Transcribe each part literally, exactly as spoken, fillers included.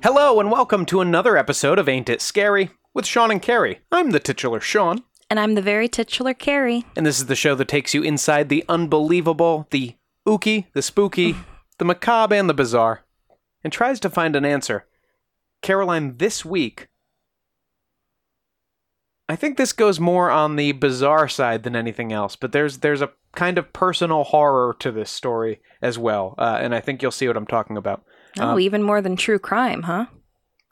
Hello and welcome to another episode of Ain't It Scary with Sean and Carrie. I'm the titular Sean. And I'm the very titular Carrie. And this is the show that takes you inside the unbelievable, the ooky, the spooky, the macabre, and the bizarre, and tries to find an answer. Caroline, this week, I think this goes more on the bizarre side than anything else, but there's there's a kind of personal horror to this story as well, uh, and I think you'll see what I'm talking about. Oh, um, even more than true crime, huh?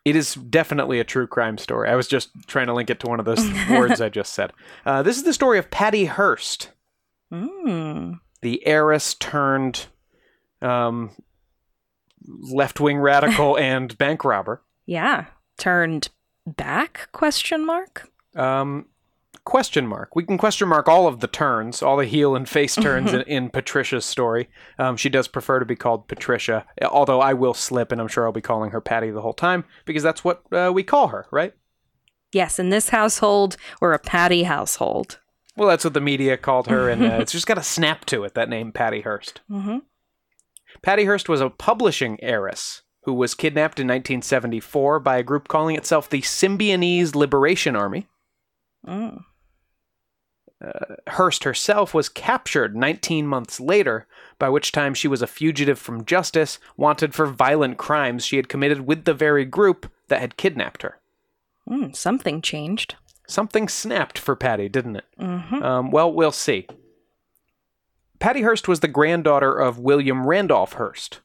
It is definitely a true crime story. I was just trying to link it to one of those words I just said. Uh, this is the story of Patty Hearst, mm. the heiress turned um, left-wing radical and bank robber. Yeah. Turned back, question mark? Um, question mark. We can question mark all of the turns, all the heel and face turns in, in Patricia's story. Um, she does prefer to be called Patricia, although I will slip and I'm sure I'll be calling her Patty the whole time because that's what uh, we call her, right? Yes. In this household, we're a Patty household. Well, that's what the media called her, and uh, it's just got a snap to it, that name, Patty Hearst. Mm-hmm. Patty Hearst was a publishing heiress who was kidnapped in nineteen seventy-four by a group calling itself the Symbionese Liberation Army. Mm. Uh, Hearst herself was captured nineteen months later, by which time she was a fugitive from justice, wanted for violent crimes she had committed with the very group that had kidnapped her. Mm, something changed. Something snapped for Patty, didn't it? Mm-hmm. Um, well, we'll see. Patty Hearst was the granddaughter of William Randolph Hearst,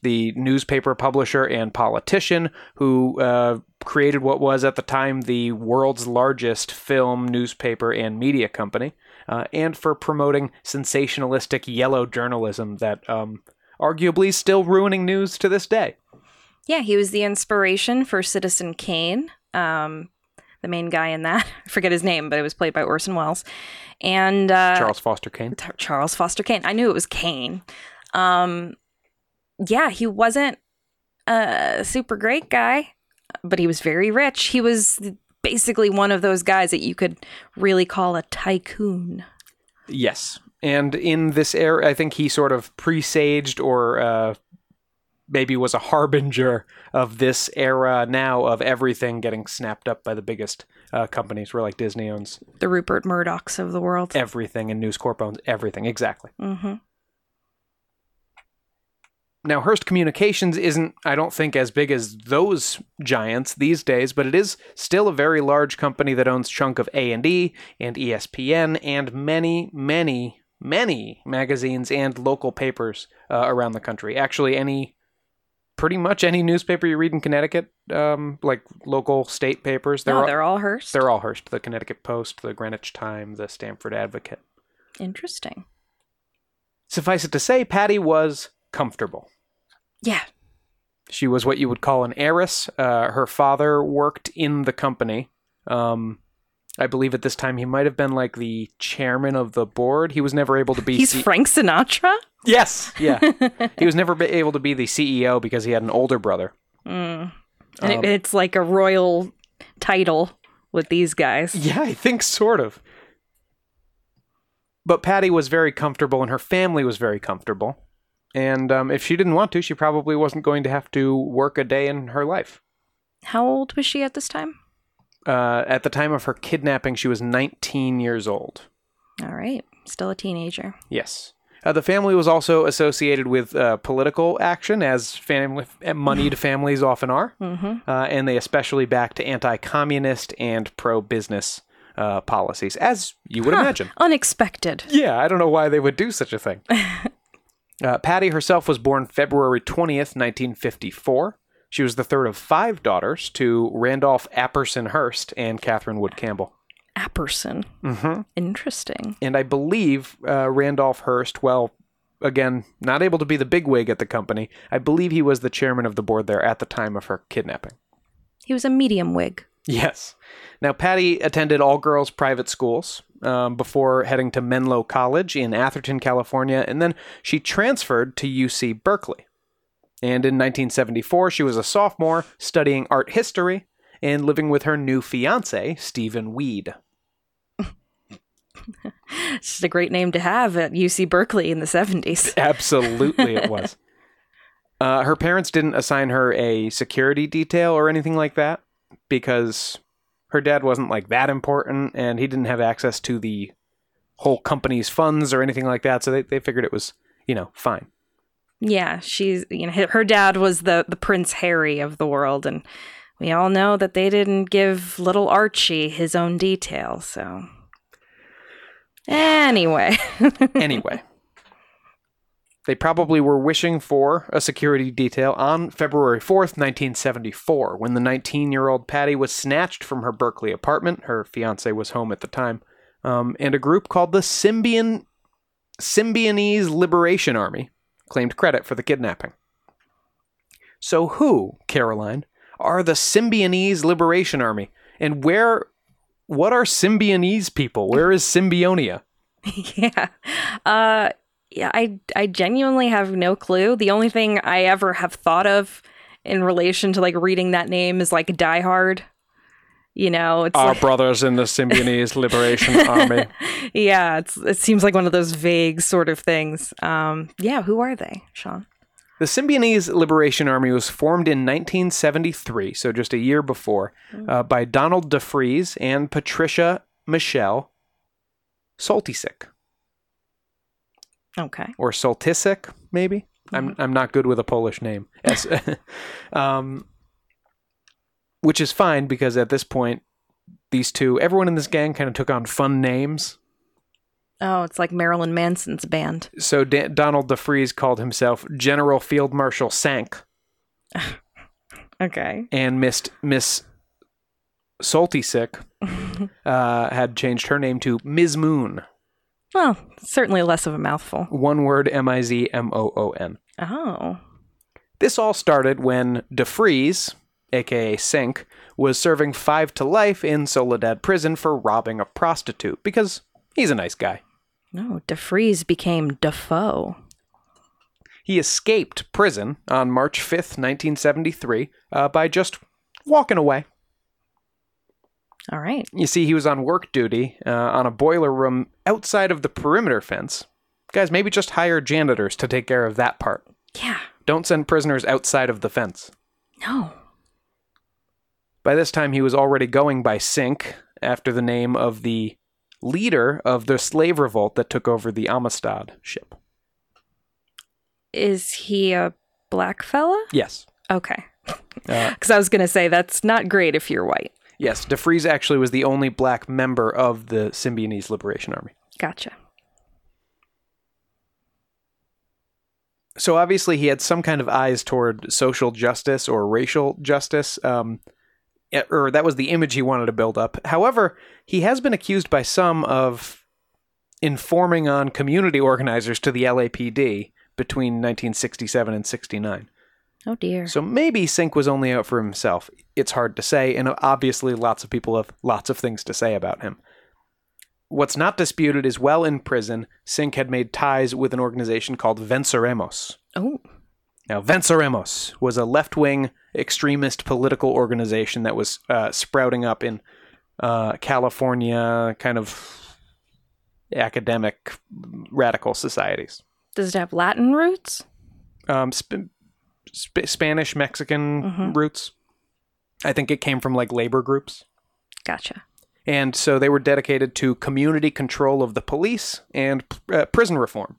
the newspaper publisher and politician who uh, created what was at the time the world's largest film, newspaper, and media company, uh, and for promoting sensationalistic yellow journalism that um, arguably is still ruining news to this day. Yeah, he was the inspiration for Citizen Kane, um, the main guy in that. I forget his name, but it was played by Orson Welles. And uh, Charles Foster Kane. Th- Charles Foster Kane. I knew it was Kane. Um Yeah, he wasn't a super great guy, but he was very rich. He was basically one of those guys that you could really call a tycoon. Yes. And in this era, I think he sort of presaged or uh, maybe was a harbinger of this era now of everything getting snapped up by the biggest uh, companies where like Disney owns. The Rupert Murdochs of the world. Everything, and News Corp owns everything. Exactly. Mm-hmm. Now, Hearst Communications isn't, I don't think, as big as those giants these days, but it is still a very large company that owns chunk of A and E and E S P N and many, many, many magazines and local papers uh, around the country. Actually, any, pretty much any newspaper you read in Connecticut, um, like local state papers. They're no, all, they're all Hearst? They're all Hearst. The Connecticut Post, the Greenwich Times, the Stamford Advocate. Interesting. Suffice it to say, Patty was comfortable. Yeah. She was what you would call an heiress. Uh, her father worked in the company. Um, I believe at this time he might have been like the chairman of the board. He was never able to be... He's C- Frank Sinatra? Yes. Yeah. He was never able to be the C E O because he had an older brother. Mm. And um, it, it's like a royal title with these guys. Yeah, I think sort of. But Patty was very comfortable and her family was very comfortable. And um, if she didn't want to, she probably wasn't going to have to work a day in her life. How old was she at this time? Uh, at the time of her kidnapping, she was nineteen years old. All right. Still a teenager. Yes. Uh, the family was also associated with uh, political action, as family, moneyed families often are. Mm-hmm. Uh, and they especially backed anti-communist and pro-business uh, policies, as you would huh, imagine. Unexpected. Yeah. I don't know why they would do such a thing. Uh, Patty herself was born February twentieth, nineteen fifty-four. She was the third of five daughters to Randolph Apperson Hearst and Catherine Wood Campbell. Apperson. Mm-hmm. Interesting. And I believe uh, Randolph Hearst, well, again, not able to be the bigwig at the company, I believe he was the chairman of the board there at the time of her kidnapping. He was a medium wig. Yes. Now, Patty attended all-girls private schools um, before heading to Menlo College in Atherton, California, and then she transferred to U C Berkeley. And in nineteen seventy-four, she was a sophomore studying art history and living with her new fiancé, Stephen Weed. It's just a great name to have at U C Berkeley in the seventies. Absolutely it was. Uh, her parents didn't assign her a security detail or anything like that because her dad wasn't like that important and he didn't have access to the whole company's funds or anything like that. So they, they figured it was, you know, fine. Yeah, she's, you know, her dad was the, the Prince Harry of the world, and we all know that they didn't give little Archie his own detail, so. Anyway. Anyway. They probably were wishing for a security detail on February fourth, nineteen seventy-four, when the nineteen-year-old Patty was snatched from her Berkeley apartment. Her fiancé was home at the time. Um, and a group called the Symbion- Symbionese Liberation Army claimed credit for the kidnapping. So who, Caroline, are the Symbionese Liberation Army? And where, what are Symbionese people? Where is Symbionia? Yeah. Uh, yeah, I, I genuinely have no clue. The only thing I ever have thought of in relation to like reading that name is like Die Hard. You know, it's our like... brothers in the Symbionese Liberation Army. Yeah, it's, it seems like one of those vague sort of things. Um, yeah, who are they, Sean? The Symbionese Liberation Army was formed in nineteen seventy-three, so just a year before, mm. uh, by Donald DeFreeze and Patricia Michelle Soltysik. Okay. Or Soltysik, maybe. Mm. I'm I'm not good with a Polish name. As, um. Which is fine, because at this point, these two, everyone in this gang kind of took on fun names. Oh, it's like Marilyn Manson's band. So D- Donald DeFreeze called himself General Field Marshal Sank. Okay. And Miss Miss Soltysik uh, had changed her name to Miz Moon. Well, certainly less of a mouthful. One word, M I Z M O O N. Oh. This all started when DeFreeze, a k a. Sink, was serving five to life in Soledad Prison for robbing a prostitute, because he's a nice guy. No, DeFreeze became Defoe. He escaped prison on March fifth, nineteen seventy-three, uh, by just walking away. All right. You see, he was on work duty uh, on a boiler room outside of the perimeter fence. Guys, maybe just hire janitors to take care of that part. Yeah. Don't send prisoners outside of the fence. No. By this time, he was already going by Sink, after the name of the leader of the slave revolt that took over the Amistad ship. Is he a black fella? Yes. Okay. Because uh, I was going to say, that's not great if you're white. Yes, DeFreeze actually was the only black member of the Symbionese Liberation Army. Gotcha. So obviously, he had some kind of eyes toward social justice or racial justice, um... or that was the image he wanted to build up. However, he has been accused by some of informing on community organizers to the L A P D between nineteen sixty-seven and sixty-nine. Oh, dear. So maybe Sink was only out for himself. It's hard to say, and obviously lots of people have lots of things to say about him. What's not disputed is, while in prison, Sink had made ties with an organization called Venceremos. Oh. Now, Venceremos was a left-wing extremist political organization that was uh, sprouting up in uh, California, kind of academic radical societies. Does it have Latin roots? Um, sp- sp- Spanish, Mexican mm-hmm. roots. I think it came from like labor groups. Gotcha. And so they were dedicated to community control of the police and uh, prison reform.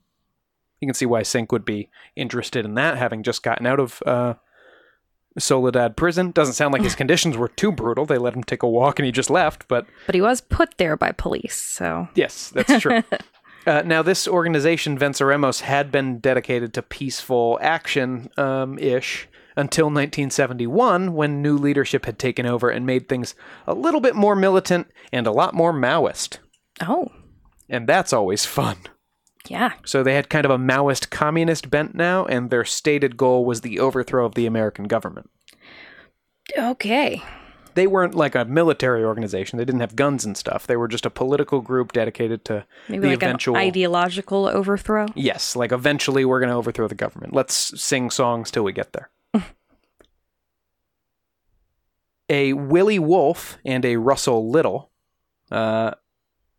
You can see why Sink would be interested in that, having just gotten out of uh, Soledad Prison. Doesn't sound like his conditions were too brutal. They let him take a walk and he just left, but... But he was put there by police, so... Yes, that's true. uh, now, this organization, Venceremos, had been dedicated to peaceful action-ish um, until nineteen seventy-one, when new leadership had taken over and made things a little bit more militant and a lot more Maoist. Oh. And that's always fun. Yeah. So they had kind of a Maoist communist bent now, and their stated goal was the overthrow of the American government. Okay. They weren't like a military organization. They didn't have guns and stuff. They were just a political group dedicated to Maybe the like eventual... Maybe like an ideological overthrow? Yes. Like, eventually we're going to overthrow the government. Let's sing songs till we get there. A Willie Wolfe and a Russell Little... Uh,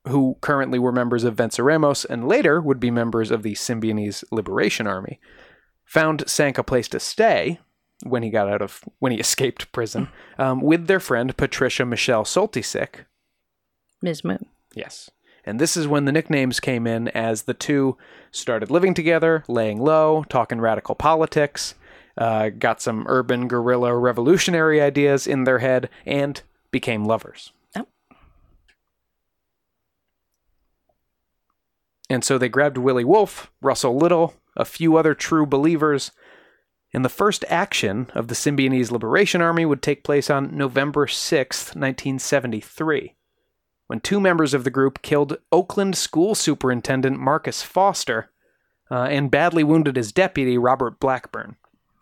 who currently were members of Venceremos and later would be members of the Symbionese Liberation Army, found Sank a place to stay when he got out of, when he escaped prison, um, with their friend Patricia Michelle Soltysik. Miz Moon. Yes. And this is when the nicknames came in, as the two started living together, laying low, talking radical politics, uh, got some urban guerrilla revolutionary ideas in their head, and became lovers. Oh. And so they grabbed Willie Wolfe, Russell Little, a few other true believers, and the first action of the Symbionese Liberation Army would take place on November sixth, nineteen seventy-three. When two members of the group killed Oakland school superintendent Marcus Foster uh, and badly wounded his deputy, Robert Blackburn.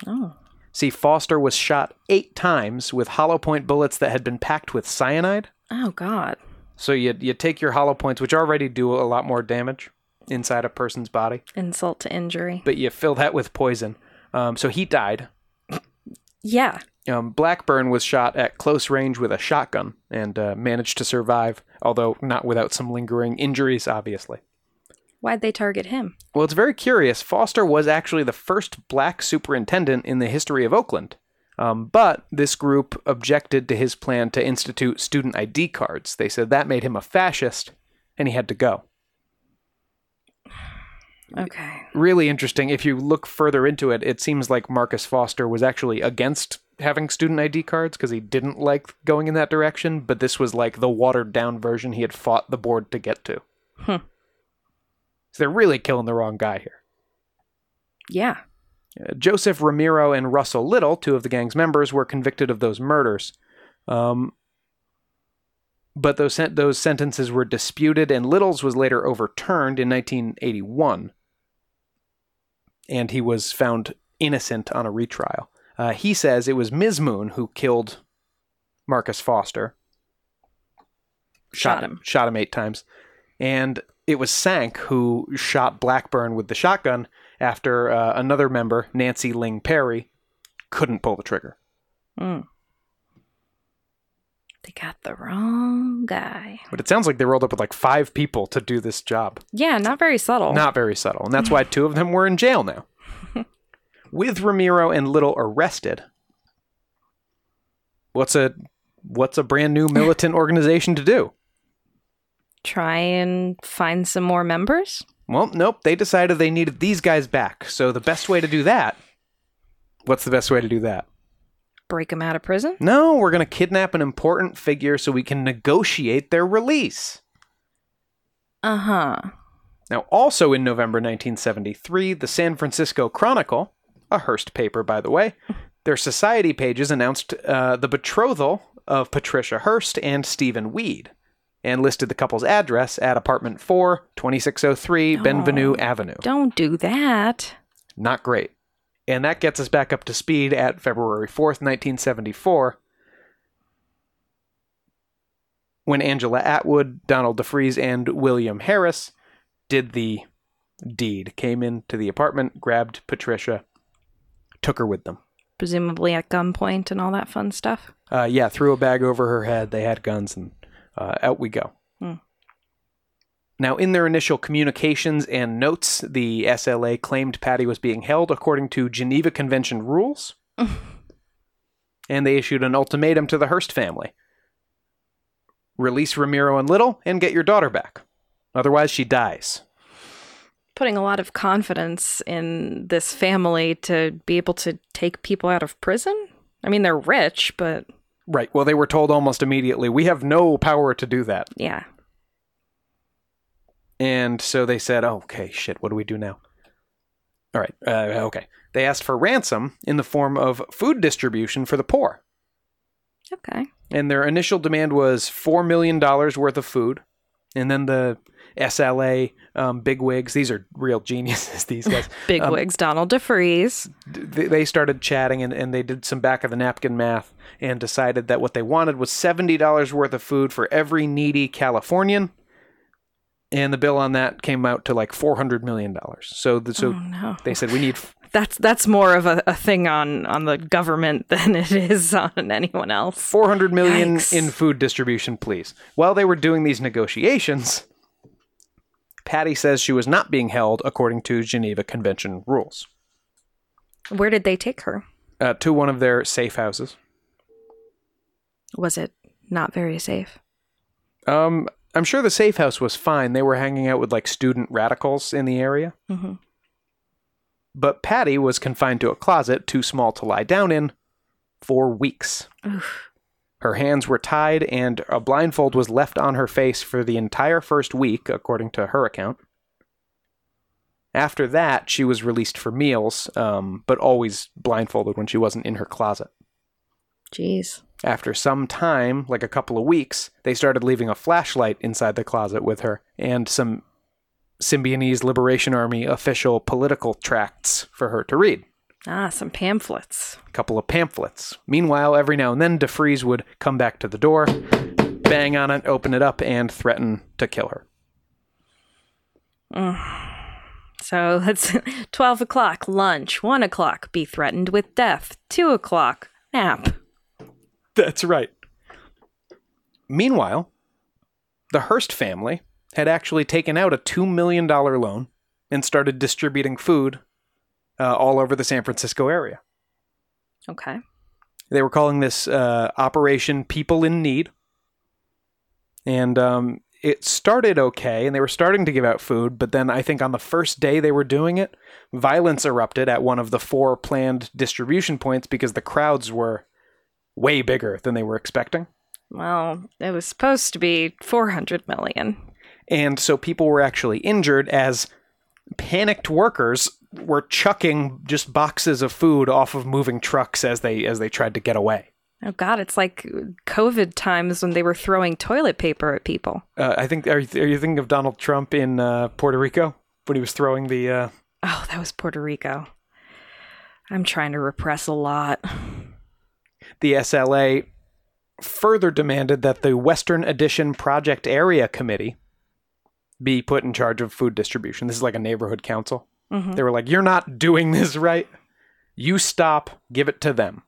Oh. See, Foster was shot eight times with hollow point bullets that had been packed with cyanide. Oh, God. So you you take your hollow points, which already do a lot more damage inside a person's body. Insult to injury. But you fill that with poison. Um, so he died. Yeah. Um, Blackburn was shot at close range with a shotgun and uh, managed to survive, although not without some lingering injuries, obviously. Why'd they target him? Well, it's very curious. Foster was actually the first black superintendent in the history of Oakland, um, but this group objected to his plan to institute student I D cards. They said that made him a fascist, and he had to go. Okay. Really interesting. If you look further into it, it seems like Marcus Foster was actually against having student I D cards because he didn't like going in that direction, but this was like the watered-down version he had fought the board to get to. Hmm. So they're really killing the wrong guy here. Yeah. Uh, Joseph Ramiro and Russell Little, two of the gang's members, were convicted of those murders. Um, but those sen- those sentences were disputed, and Little's was later overturned in nineteen eighty-one. And he was found innocent on a retrial. Uh, he says it was Miz Moon who killed Marcus Foster. Shot, shot him. Shot him eight times. And it was Sank who shot Blackburn with the shotgun after uh, another member, Nancy Ling Perry, couldn't pull the trigger. Mm. They got the wrong guy. But it sounds like they rolled up with like five people to do this job. Yeah, not very subtle. Not very subtle. And that's why two of them were in jail now. With Ramiro and Little arrested, what's a what's a brand new militant organization to do? Try and find some more members? Well, nope. They decided they needed these guys back. So the best way to do that, what's the best way to do that? Break them out of prison? No, we're going to kidnap an important figure so we can negotiate their release. Uh-huh. Now, also in November nineteen seventy-three, the San Francisco Chronicle, a Hearst paper, by the way, their society pages announced uh, the betrothal of Patricia Hearst and Stephen Weed, and listed the couple's address at apartment four, twenty-six oh three no, Benvenue Avenue. Don't do that. Not great. And that gets us back up to speed at February fourth, nineteen seventy-four, when Angela Atwood, Donald DeFreeze, and William Harris did the deed, came into the apartment, grabbed Patricia, took her with them. Presumably at gunpoint and all that fun stuff? Uh, yeah, threw a bag over her head. They had guns, and uh, out we go. Mm. Now, in their initial communications and notes, the S L A claimed Patty was being held according to Geneva Convention rules, and they issued an ultimatum to the Hearst family. Release Ramiro and Little, and get your daughter back. Otherwise, she dies. Putting a lot of confidence in this family to be able to take people out of prison? I mean, they're rich, but... Right. Well, they were told almost immediately, we have no power to do that. Yeah. And so they said, oh, okay, shit, what do we do now? All right. Uh, okay. They asked for ransom in the form of food distribution for the poor. Okay. And their initial demand was four million dollars worth of food. And then the S L A um, bigwigs, these are real geniuses, these guys. Bigwigs, um, Donald DeFreeze. D- they started chatting, and, and they did some back-of-the-napkin math and decided that what they wanted was seventy dollars worth of food for every needy Californian. And the bill on that came out to like four hundred million dollars. So, the, so oh, no. They said, we need... F- that's that's more of a, a thing on, on the government than it is on anyone else. four hundred million dollars in food distribution, please. While they were doing these negotiations, Patty says she was not being held according to Geneva Convention rules. Where did they take her? Uh, to one of their safe houses. Was it not very safe? Um, I'm sure the safe house was fine. They were hanging out with, like, student radicals in the area. Mm-hmm. But Patty was confined to a closet too small to lie down in for weeks. Oof. Her hands were tied, and a blindfold was left on her face for the entire first week, according to her account. After that, she was released for meals, um, but always blindfolded when she wasn't in her closet. Jeez. After some time, like a couple of weeks, they started leaving a flashlight inside the closet with her and some Symbionese Liberation Army official political tracts for her to read. Ah, some pamphlets. A couple of pamphlets. Meanwhile, every now and then, DeFreeze would come back to the door, bang on it, open it up, and threaten to kill her. Mm. So that's twelve o'clock, lunch, one o'clock, be threatened with death, two o'clock, nap. That's right. Meanwhile, the Hearst family had actually taken out a two million dollars loan and started distributing food uh, all over the San Francisco area. Okay. They were calling this uh, Operation People in Need. And um, it started okay, and they were starting to give out food, but then I think on the first day they were doing it, violence erupted at one of the four planned distribution points because the crowds were way bigger than they were expecting. Well, it was supposed to be four hundred million. And so people were actually injured as panicked workers were chucking just boxes of food off of moving trucks as they as they tried to get away. Oh, God, it's like COVID times when they were throwing toilet paper at people. Uh, I think, are you, are you thinking of Donald Trump in uh, Puerto Rico when he was throwing the... Uh... Oh, that was Puerto Rico. I'm trying to repress a lot. The S L A further demanded that the Western Addition Project Area Committee be put in charge of food distribution. This is like a neighborhood council. Mm-hmm. They were like, you're not doing this right. You stop, give it to them.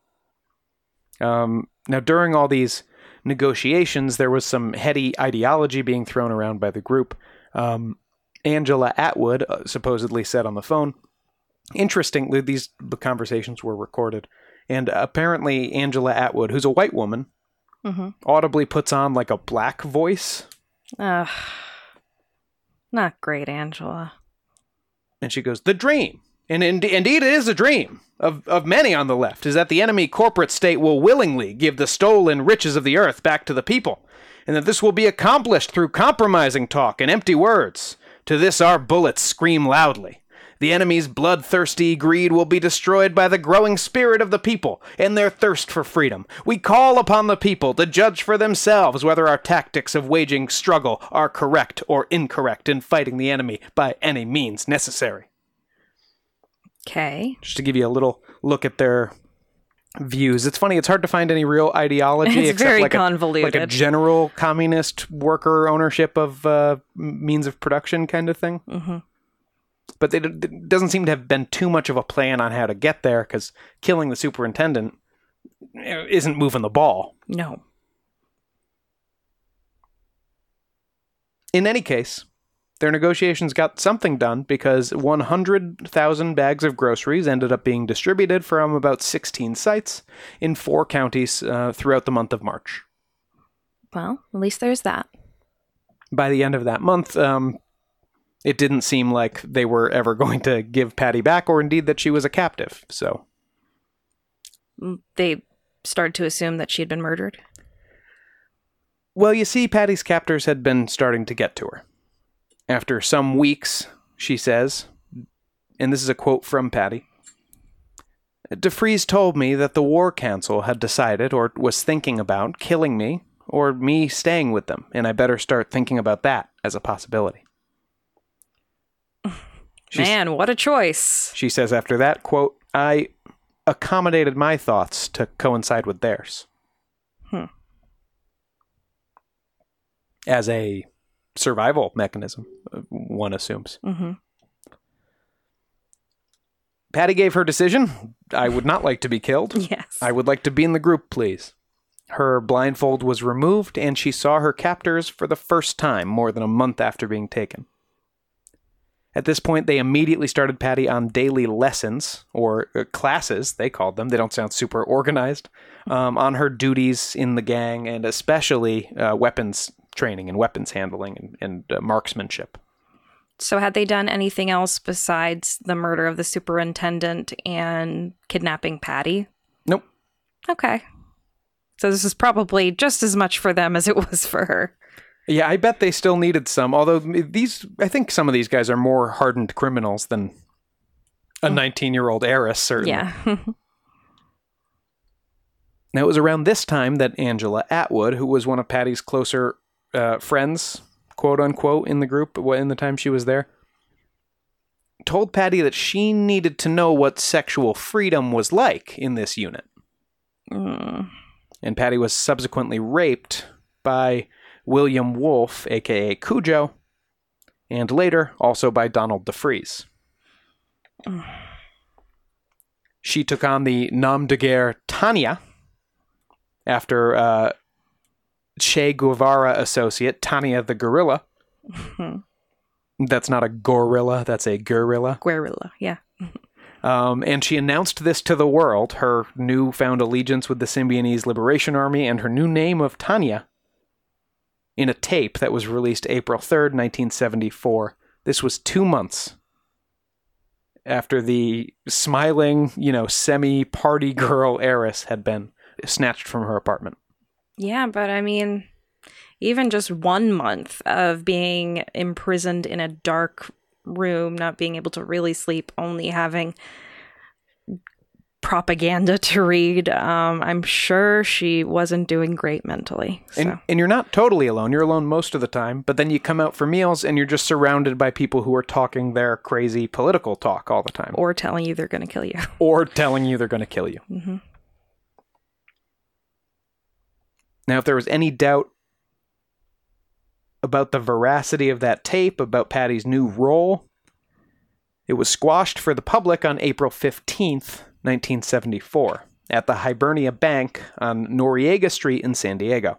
Um, now, during all these negotiations, there was some heady ideology being thrown around by the group. Um, Angela Atwood uh, supposedly said on the phone, interestingly, these conversations were recorded. And apparently Angela Atwood, who's a white woman, mm-hmm. audibly puts on like a black voice. Ugh. Not great, Angela. And she goes, the dream, and in- indeed it is a dream of, of many on the left, is that the enemy corporate state will willingly give the stolen riches of the earth back to the people, and that this will be accomplished through compromising talk and empty words. To this our bullets scream loudly. The enemy's bloodthirsty greed will be destroyed by the growing spirit of the people and their thirst for freedom. We call upon the people to judge for themselves whether our tactics of waging struggle are correct or incorrect in fighting the enemy by any means necessary. Okay. Just to give you a little look at their views. It's funny, it's hard to find any real ideology. It's except very like convoluted. A, like a general communist worker ownership of uh, means of production kind of thing. Mm-hmm. But they, it doesn't seem to have been too much of a plan on how to get there, because killing the superintendent isn't moving the ball. No. In any case, their negotiations got something done, because one hundred thousand bags of groceries ended up being distributed from about sixteen sites in four counties uh, throughout the month of March. Well, at least there's that. By the end of that month... Um, It didn't seem like they were ever going to give Patty back, or indeed that she was a captive, so. They started to assume that she had been murdered? Well, you see, Patty's captors had been starting to get to her. After some weeks, she says, and this is a quote from Patty, DeFreeze told me that the War Council had decided, or was thinking about, killing me, or me staying with them, and I better start thinking about that as a possibility. She's, Man, what a choice. She says after that, quote, I accommodated my thoughts to coincide with theirs. Hmm. As a survival mechanism, one assumes. Mm-hmm. Patty gave her decision. I would not like to be killed. Yes. I would like to be in the group, please. Her blindfold was removed, and she saw her captors for the first time more than a month after being taken. At this point, they immediately started Patty on daily lessons, or classes, they called them. They don't sound super organized, um, on her duties in the gang, and especially uh, weapons training and weapons handling and, and uh, marksmanship. So had they done anything else besides the murder of the superintendent and kidnapping Patty? Nope. Okay. So this is probably just as much for them as it was for her. Yeah, I bet they still needed some. Although these, I think some of these guys are more hardened criminals than a nineteen-year-old heiress, certainly. Yeah. Now, it was around this time that Angela Atwood, who was one of Patty's closer uh, friends, quote unquote, in the group in the time she was there, told Patty that she needed to know what sexual freedom was like in this unit. Mm. And Patty was subsequently raped by William Wolfe, a k a. Cujo, and later also by Donald DeFreeze. She took on the nom de guerre Tanya after uh, Che Guevara associate Tanya the gorilla. Mm-hmm. That's not a gorilla, that's a guerrilla. Guerrilla, yeah. Um, and she announced this to the world, her newfound allegiance with the Symbionese Liberation Army and her new name of Tanya, in a tape that was released April third, nineteen seventy-four. This was two months after the smiling, you know, semi-party girl heiress had been snatched from her apartment. Yeah, but I mean, even just one month of being imprisoned in a dark room, not being able to really sleep, only having propaganda to read. Um, I'm sure she wasn't doing great mentally. So. And, and you're not totally alone. You're alone most of the time, but then you come out for meals and you're just surrounded by people who are talking their crazy political talk all the time. Or telling you they're going to kill you. Or telling you they're going to kill you. Mm-hmm. Now, if there was any doubt about the veracity of that tape, about Patty's new role, it was squashed for the public on April fifteenth, nineteen seventy-four, at the Hibernia Bank on Noriega Street in San Diego.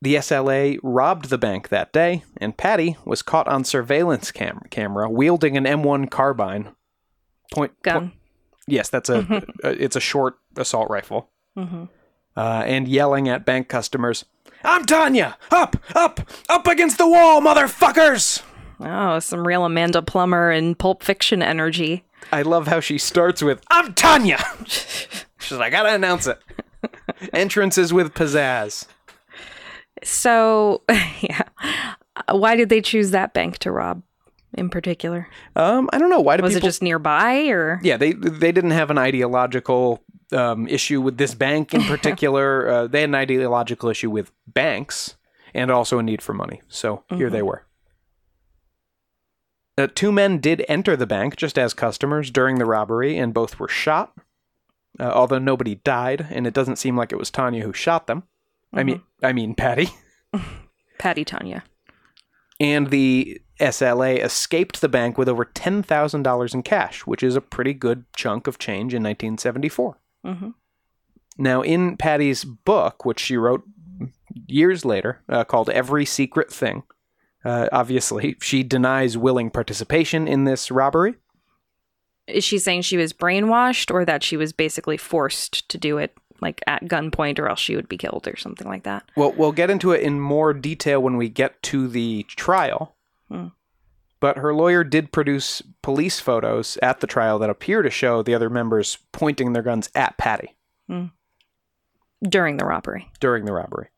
The S L A robbed the bank that day, and Patty was caught on surveillance cam- camera wielding an M one carbine. Point gun. Point, yes, that's a, mm-hmm. a it's a short assault rifle. Mm-hmm. Uh, and yelling at bank customers, "I'm Tanya! Up, up, up against the wall, motherfuckers!" Oh, some real Amanda Plummer and Pulp Fiction energy. I love how she starts with, "I'm Tanya!" She's like, "I gotta announce it." Entrances with pizzazz. So, yeah. Why did they choose that bank to rob in particular? Um, I don't know. Why did Was people... it just nearby? Or Yeah, they, they didn't have an ideological um, issue with this bank in particular. uh, they had an ideological issue with banks and also a need for money. So, mm-hmm. Here they were. Uh, two men did enter the bank just as customers during the robbery, and both were shot, uh, although nobody died, and it doesn't seem like it was Tanya who shot them. Mm-hmm. I mean, I mean Patty. Patty Tanya. And the S L A escaped the bank with over ten thousand dollars in cash, which is a pretty good chunk of change in nineteen seventy-four. Mm-hmm. Now, in Patty's book, which she wrote years later, uh, called Every Secret Thing, Uh, obviously, she denies willing participation in this robbery. Is she saying she was brainwashed, or that she was basically forced to do it, like at gunpoint, or else she would be killed or something like that? Well, we'll get into it in more detail when we get to the trial. Hmm. But her lawyer did produce police photos at the trial that appear to show the other members pointing their guns at Patty. Hmm. During the robbery. During the robbery.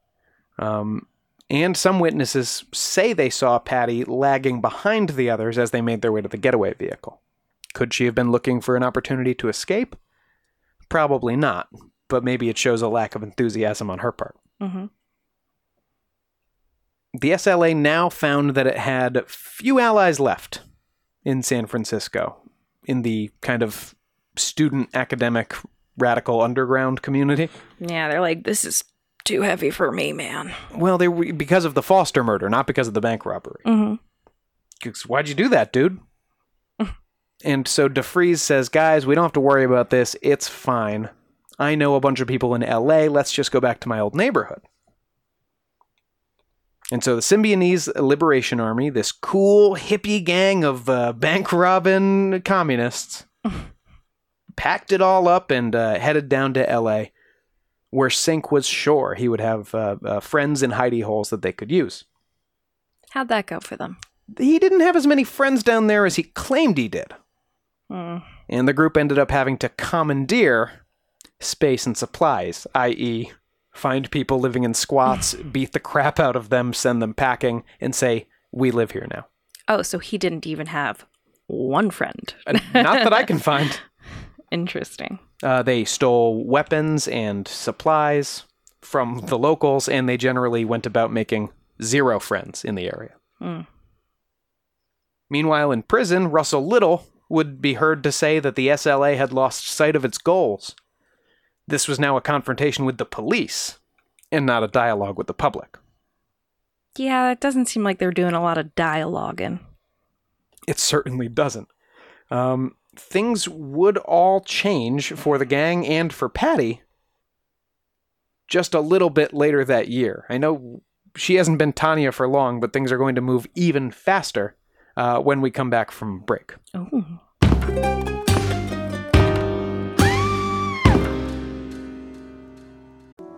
Um... And some witnesses say they saw Patty lagging behind the others as they made their way to the getaway vehicle. Could she have been looking for an opportunity to escape? Probably not, but maybe it shows a lack of enthusiasm on her part. Mm-hmm. The S L A now found that it had few allies left in San Francisco, in the kind of student, academic, radical underground community. Yeah, they're like, this is too heavy for me, man. Well, they were because of the Foster murder, not because of the bank robbery. Mm-hmm. Why'd you do that, dude? And so DeFreeze says, "Guys, we don't have to worry about this. It's fine. I know a bunch of people in L A. Let's just go back to my old neighborhood." And so the Symbionese Liberation Army, this cool hippie gang of uh, bank robbing communists, packed it all up and uh, headed down to L A, where sink was shore. He would have uh, uh, friends in hidey holes that they could use. How'd that go for them? He didn't have as many friends down there as he claimed he did. Mm. And the group ended up having to commandeer space and supplies, that is, find people living in squats, beat the crap out of them, send them packing, and say, we live here now. Oh, so he didn't even have one friend. Not that I can find. Interesting. Uh, they stole weapons and supplies from the locals, and they generally went about making zero friends in the area. Mm. Meanwhile, in prison, Russell Little would be heard to say that the S L A had lost sight of its goals. This was now a confrontation with the police and not a dialogue with the public. Yeah, it doesn't seem like they're doing a lot of dialoguing. It certainly doesn't. Um, things would all change for the gang and for Patty just a little bit later that year. I know she hasn't been Tanya for long, but things are going to move even faster uh, when we come back from break. Oh.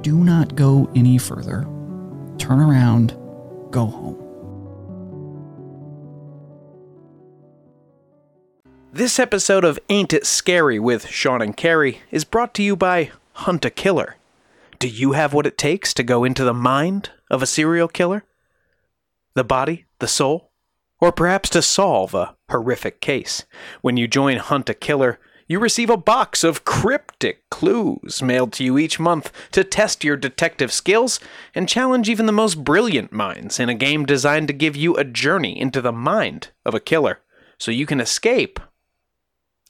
Do not go any further. Turn around. Go home. This episode of Ain't It Scary with Sean and Carrie is brought to you by Hunt a Killer. Do you have what it takes to go into the mind of a serial killer? The body? The soul? Or perhaps to solve a horrific case? When you join Hunt a Killer, you receive a box of cryptic clues mailed to you each month to test your detective skills and challenge even the most brilliant minds in a game designed to give you a journey into the mind of a killer so you can escape,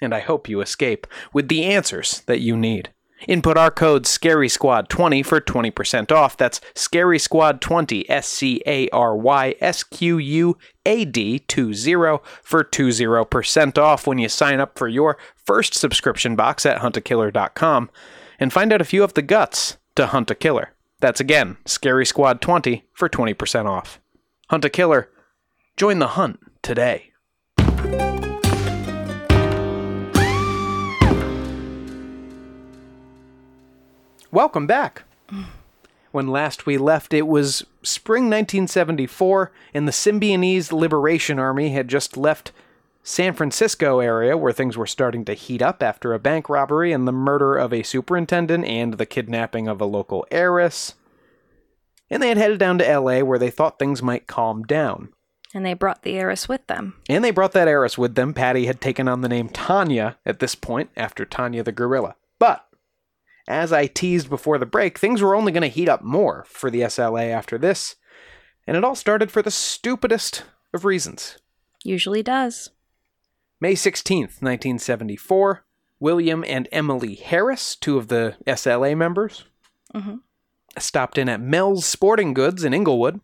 and I hope you escape, with the answers that you need. Input our code Scary Squad twenty for twenty percent off. That's Scary Squad twenty, S C A R Y S Q U A D twenty, for twenty percent off when you sign up for your first subscription box at hunt a killer dot com and find out if you have the guts to hunt a killer. That's again, Scary Squad twenty for twenty percent off. Hunt a Killer. Join the hunt today. Welcome back. When last we left, it was spring nineteen seventy-four, and the Symbionese Liberation Army had just left San Francisco area, where things were starting to heat up after a bank robbery and the murder of a superintendent and the kidnapping of a local heiress. And they had headed down to L A, where they thought things might calm down. And they brought the heiress with them. And they brought that heiress with them. Patty had taken on the name Tanya at this point, after Tanya the gorilla. But as I teased before the break, things were only going to heat up more for the S L A after this, and it all started for the stupidest of reasons. Usually does. May sixteenth, nineteen seventy-four, William and Emily Harris, two of the S L A members, mm-hmm. stopped in at Mel's Sporting Goods in Inglewood.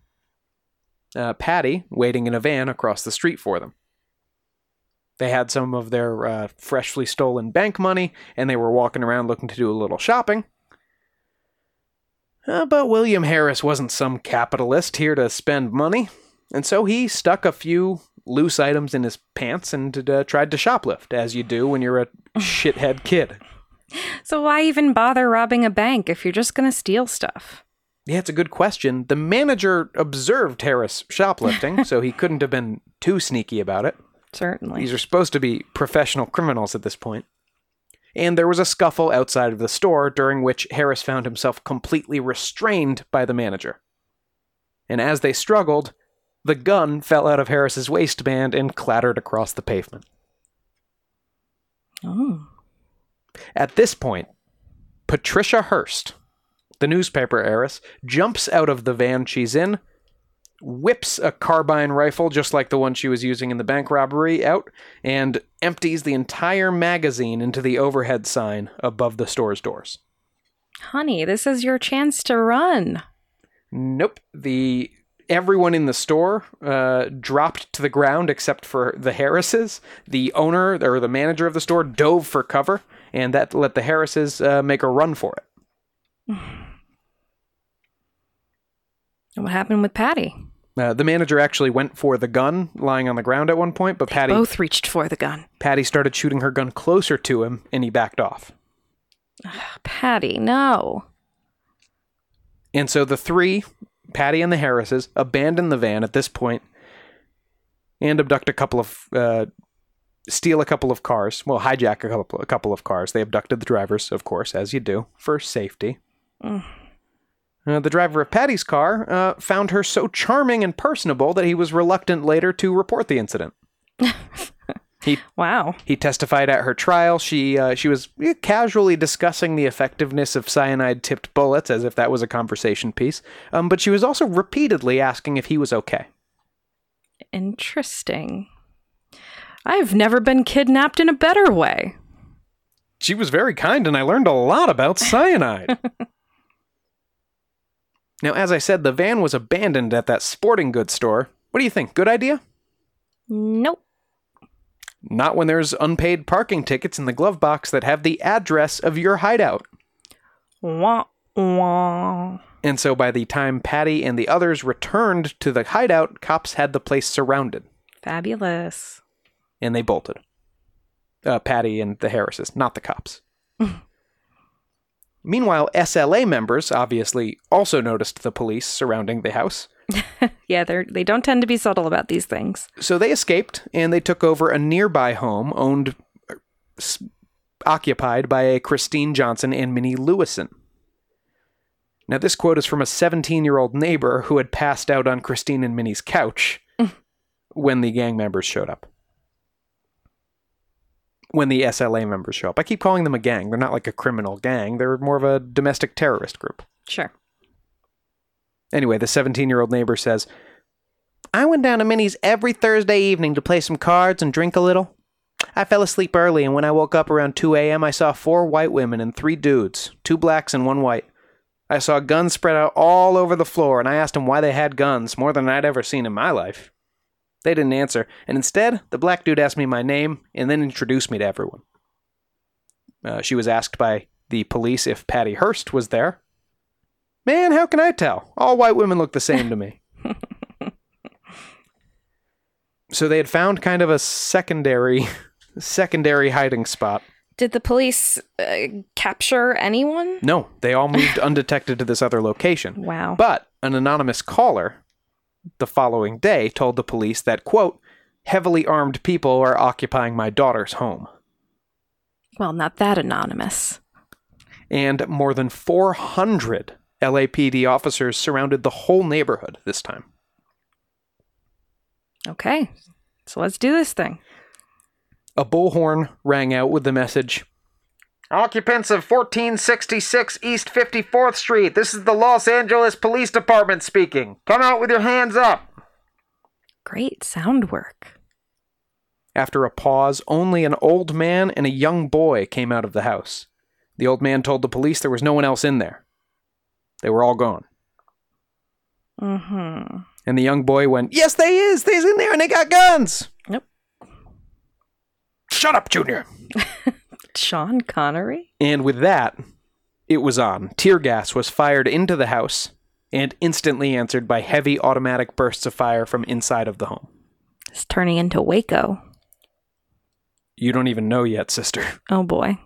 Uh, Patty waiting in a van across the street for them. They had some of their uh, freshly stolen bank money, and they were walking around looking to do a little shopping. Uh, but William Harris wasn't some capitalist here to spend money, and so he stuck a few loose items in his pants and uh, tried to shoplift, as you do when you're a shithead kid. So why even bother robbing a bank if you're just going to steal stuff? Yeah, it's a good question. The manager observed Harris shoplifting, so he couldn't have been too sneaky about it. Certainly. These are supposed to be professional criminals at this point. And there was a scuffle outside of the store during which Harris found himself completely restrained by the manager. And as they struggled, the gun fell out of Harris's waistband and clattered across the pavement. Oh. At this point, Patricia Hearst, the newspaper heiress, jumps out of the van she's in, whips a carbine rifle, just like the one she was using in the bank robbery, out, and empties the entire magazine into the overhead sign above the store's doors. Honey, this is your chance to run. Nope. The everyone in the store uh, dropped to the ground except for the Harrises. The owner, or the manager of the store, dove for cover, and that let the Harrises uh, make a run for it. What happened with Patty? Uh, the manager actually went for the gun lying on the ground at one point, but they Patty... both reached for the gun. Patty started shooting her gun closer to him, and he backed off. Ugh, Patty, no. And so the three, Patty and the Harrises, abandon the van at this point and abduct a couple of... Uh, steal a couple of cars. Well, hijack a couple, a couple of cars. They abducted the drivers, of course, as you do, for safety. Mm. Uh, the driver of Patty's car uh, found her so charming and personable that he was reluctant later to report the incident. he, wow. He testified at her trial. She uh, she was casually discussing the effectiveness of cyanide-tipped bullets, as if that was a conversation piece. Um, but she was also repeatedly asking if he was okay. Interesting. I've never been kidnapped in a better way. She was very kind, and I learned a lot about cyanide. Now, as I said, the van was abandoned at that sporting goods store. What do you think? Good idea? Nope. Not when there's unpaid parking tickets in the glove box that have the address of your hideout. Wah, wah. And so by the time Patty and the others returned to the hideout, cops had the place surrounded. Fabulous. And they bolted. Uh, Patty and the Harrises, not the cops. Meanwhile, S L A members obviously also noticed the police surrounding the house. Yeah, they they don't tend to be subtle about these things. So they escaped, and they took over a nearby home owned, uh, s- occupied by a Christine Johnson and Minnie Lewison. Now, this quote is from a seventeen-year-old neighbor who had passed out on Christine and Minnie's couch when the gang members showed up. When the S L A members show up. I keep calling them a gang. They're not like a criminal gang. They're more of a domestic terrorist group. Sure. Anyway, the seventeen-year-old neighbor says, I went down to Minnie's every Thursday evening to play some cards and drink a little. I fell asleep early, and when I woke up around two a.m., I saw four white women and three dudes, two blacks and one white. I saw guns spread out all over the floor, and I asked them why they had guns, more than I'd ever seen in my life. They didn't answer, and instead, the black dude asked me my name and then introduced me to everyone. Uh, she was asked by the police if Patty Hearst was there. Man, how can I tell? All white women look the same to me. So they had found kind of a secondary, secondary hiding spot. Did the police uh, capture anyone? No, they all moved undetected to this other location. Wow. But an anonymous caller the following day told the police that, quote, heavily armed people are occupying my daughter's home. Well, not that anonymous. And more than four hundred L A P D officers surrounded the whole neighborhood this time. Okay, so let's do this thing. A bullhorn rang out with the message, occupants of fourteen sixty-six East fifty-fourth Street. This is the Los Angeles Police Department speaking. Come out with your hands up. Great sound work. After a pause, only an old man and a young boy came out of the house. The old man told the police there was no one else in there. They were all gone. Mm-hmm. And the young boy went, yes, they is. They's in there and they got guns. Nope. Shut up, Junior. Sean Connery? And with that, it was on. Tear gas was fired into the house and instantly answered by heavy automatic bursts of fire from inside of the home. It's turning into Waco. You don't even know yet, sister. Oh, boy.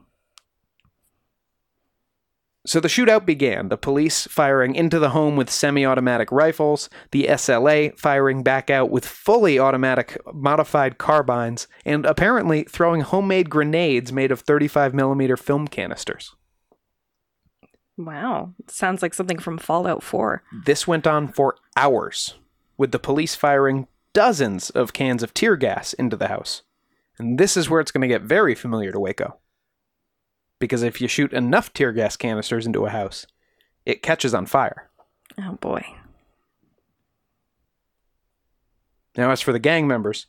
So the shootout began, the police firing into the home with semi-automatic rifles, the S L A firing back out with fully automatic modified carbines, and apparently throwing homemade grenades made of thirty-five millimeter film canisters. Wow. Sounds like something from Fallout four. This went on for hours, with the police firing dozens of cans of tear gas into the house. And this is where it's going to get very familiar to Waco. Because if you shoot enough tear gas canisters into a house, it catches on fire. Oh, boy. Now, as for the gang members,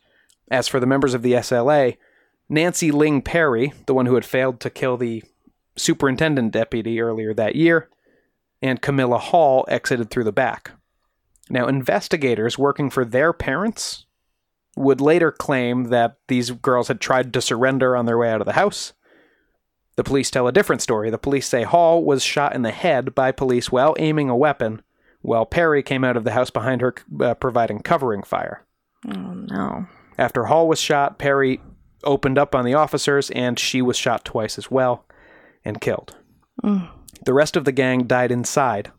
as for the members of the S L A, Nancy Ling Perry, the one who had failed to kill the superintendent deputy earlier that year, and Camilla Hall exited through the back. Now, investigators working for their parents would later claim that these girls had tried to surrender on their way out of the house. The police tell a different story. The police say Hall was shot in the head by police while aiming a weapon, while Perry came out of the house behind her, uh, providing covering fire. Oh, no. After Hall was shot, Perry opened up on the officers, and she was shot twice as well and killed. Mm. The rest of the gang died inside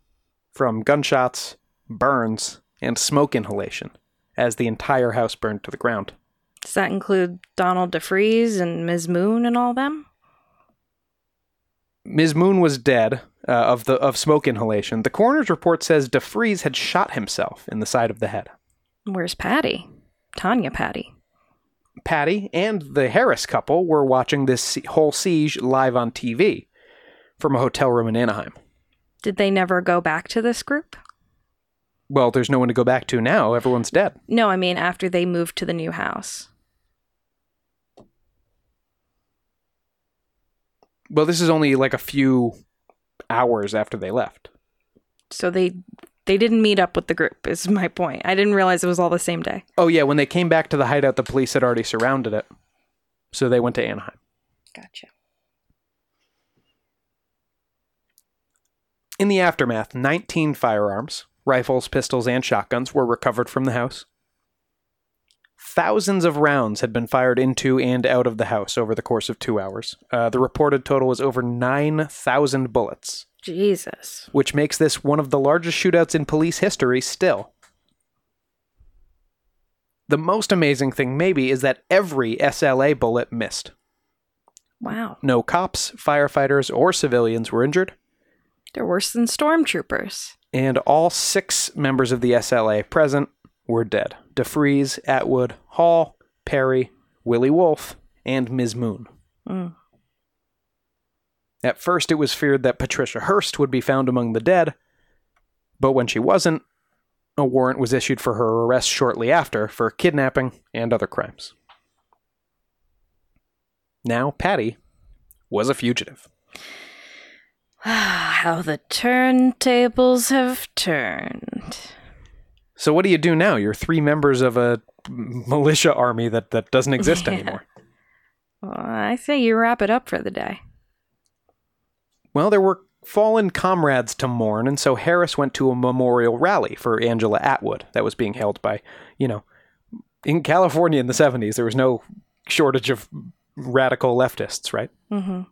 from gunshots, burns, and smoke inhalation as the entire house burned to the ground. Does that include Donald DeFreeze and Miz Moon and all them? Miz Moon was dead uh, of the of smoke inhalation. The coroner's report says DeFreeze had shot himself in the side of the head. Where's Patty? Tanya Patty. Patty and the Harris couple were watching this whole siege live on T V from a hotel room in Anaheim. Did they never go back to this group? Well, there's no one to go back to now. Everyone's dead. No, I mean after they moved to the new house. Well, this is only like a few hours after they left. So they they didn't meet up with the group, is my point. I didn't realize it was all the same day. Oh, yeah. When they came back to the hideout, the police had already surrounded it. So they went to Anaheim. Gotcha. In the aftermath, nineteen firearms, rifles, pistols, and shotguns were recovered from the house. Thousands of rounds had been fired into and out of the house over the course of two hours. Uh, the reported total was over nine thousand bullets. Jesus. Which makes this one of the largest shootouts in police history still. The most amazing thing, maybe, is that every S L A bullet missed. Wow. No cops, firefighters, or civilians were injured. They're worse than stormtroopers. And all six members of the S L A present were dead. DeFreeze, Atwood, Hall, Perry, Willie Wolfe, and Miz Moon. Mm. At first, it was feared that Patricia Hearst would be found among the dead, but when she wasn't, a warrant was issued for her arrest shortly after for kidnapping and other crimes. Now, Patty was a fugitive. How the turntables have turned. So what do you do now? You're three members of a militia army that, that doesn't exist yeah. anymore. Well, I say you wrap it up for the day. Well, there were fallen comrades to mourn, and so Harris went to a memorial rally for Angela Atwood that was being held by, you know, in California in the seventies, there was no shortage of radical leftists, right? Mm-hmm.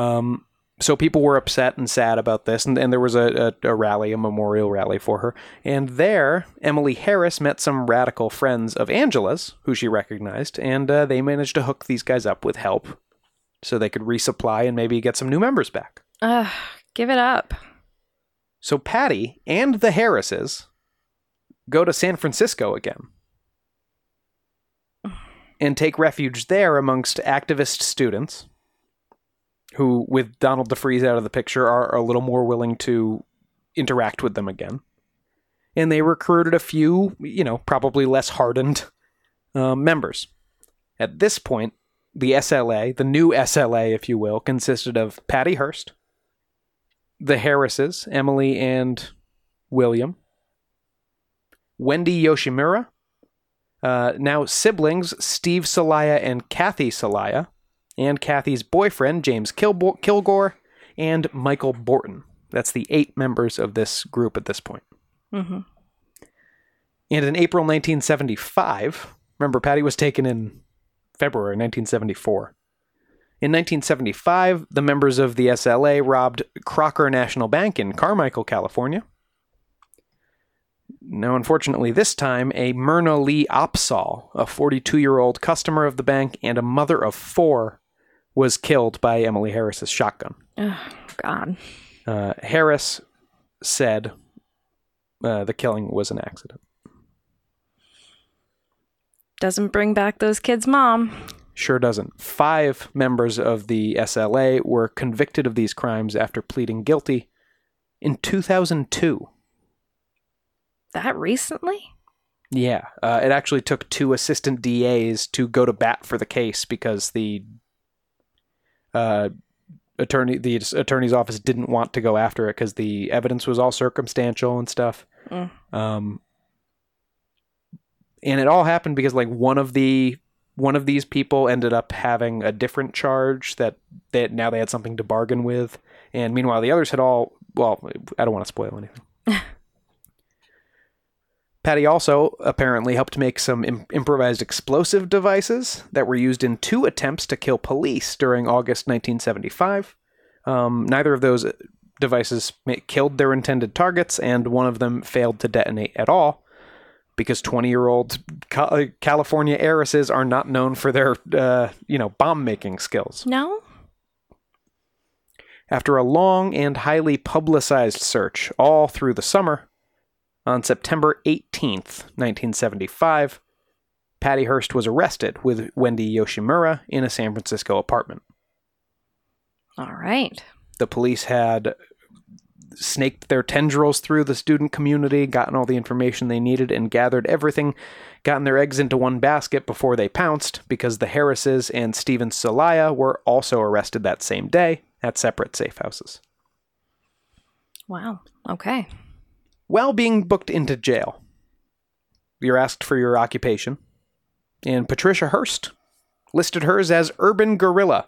Um, so people were upset and sad about this, and, and there was a, a, a rally, a memorial rally for her. And there, Emily Harris met some radical friends of Angela's, who she recognized, and uh, they managed to hook these guys up with help so they could resupply and maybe get some new members back. Ugh, give it up. So Patty and the Harrises go to San Francisco again and take refuge there amongst activist students, who, with Donald DeFreeze out of the picture, are a little more willing to interact with them again. And they recruited a few, you know, probably less hardened uh, members. At this point, the S L A, the new S L A, if you will, consisted of Patty Hearst, the Harrises, Emily and William, Wendy Yoshimura, uh, now siblings Steve Salaya and Kathy Salaya, and Kathy's boyfriend, James Kilbo- Kilgore, and Michael Borton. That's the eight members of this group at this point. Mm-hmm. And in April nineteen seventy-five, remember, Patty was taken in February nineteen seventy-four. In nineteen seventy-five, the members of the S L A robbed Crocker National Bank in Carmichael, California. Now, unfortunately, this time, a Myrna Lee Opsahl, a forty-two-year-old customer of the bank and a mother of four, was killed by Emily Harris's shotgun. Oh, God. Uh, Harris said uh, the killing was an accident. Doesn't bring back those kids' mom. Sure doesn't. Five members of the S L A were convicted of these crimes after pleading guilty in two thousand two. That recently? Yeah. Uh, it actually took two assistant D As to go to bat for the case because the uh, attorney, the attorney's office didn't want to go after it because the evidence was all circumstantial and stuff. Mm. Um, and it all happened because like one of the one of these people ended up having a different charge that that now they had something to bargain with, and meanwhile the others had all. Well, I don't want to spoil anything. Patty also apparently helped make some im- improvised explosive devices that were used in two attempts to kill police during August nineteen seventy-five. Um, neither of those devices ma- killed their intended targets, and one of them failed to detonate at all because twenty-year-old ca- California heiresses are not known for their, uh, you know, bomb-making skills. No? After a long and highly publicized search all through the summer, on September eighteenth, nineteen seventy-five, Patty Hearst was arrested with Wendy Yoshimura in a San Francisco apartment. All right. The police had snaked their tendrils through the student community, gotten all the information they needed, and gathered everything, gotten their eggs into one basket before they pounced, because the Harrises and Stephen Celaya were also arrested that same day at separate safe houses. Wow. Okay. While being booked into jail, you're asked for your occupation, and Patricia Hearst listed hers as urban guerrilla.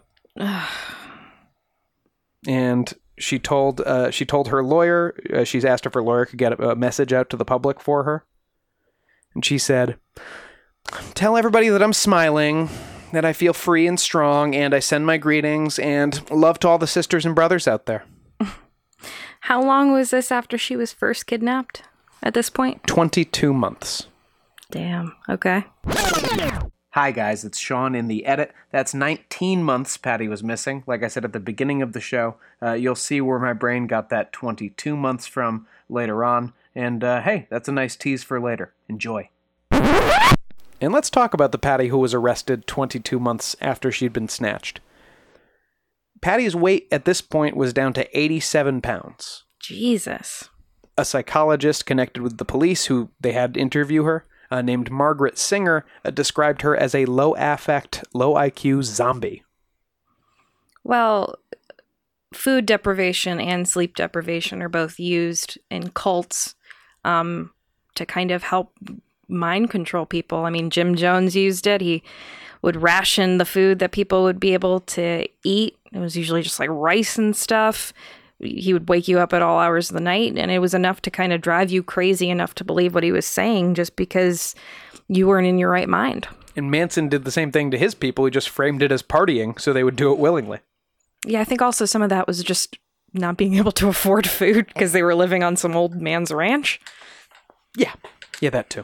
And she told uh, she told her lawyer, uh, she's asked if her lawyer could get a message out to the public for her. And she said, "Tell everybody that I'm smiling, that I feel free and strong, and I send my greetings and love to all the sisters and brothers out there." How long was this after she was first kidnapped at this point? twenty-two months. Damn. Okay. Hi, guys. It's Sean in the edit. That's nineteen months Patty was missing. Like I said at the beginning of the show, uh, you'll see where my brain got that twenty-two months from later on. And uh, hey, that's a nice tease for later. Enjoy. And let's talk about the Patty who was arrested twenty-two months after she'd been snatched. Patty's weight at this point was down to eighty-seven pounds. Jesus. A psychologist connected with the police, who they had interview her, uh, named Margaret Singer, uh, described her as a low affect, low I Q zombie. Well, food deprivation and sleep deprivation are both used in cults um, to kind of help mind control people. I mean, Jim Jones used it. He would ration the food that people would be able to eat. It was usually just like rice and stuff. He would wake you up at all hours of the night, and it was enough to kind of drive you crazy enough to believe what he was saying just because you weren't in your right mind. And Manson did the same thing to his people. He just framed it as partying so they would do it willingly. Yeah, I think also some of that was just not being able to afford food because they were living on some old man's ranch. Yeah. Yeah, that too.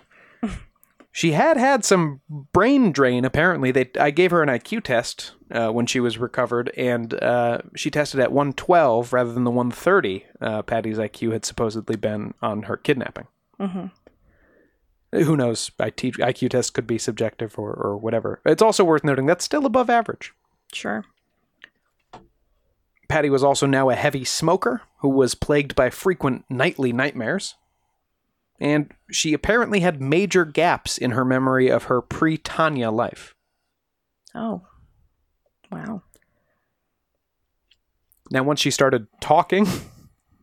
She had had some brain drain, apparently. They, I gave her an I Q test uh, when she was recovered, and uh, she tested at one twelve rather than the one thirty uh, Patty's I Q had supposedly been on her kidnapping. Mm-hmm. Who knows? I Q tests could be subjective or, or whatever. It's also worth noting that's still above average. Sure. Patty was also now a heavy smoker who was plagued by frequent nightly nightmares. And she apparently had major gaps in her memory of her pre-Tanya life. Oh. Wow. Now, once she started talking,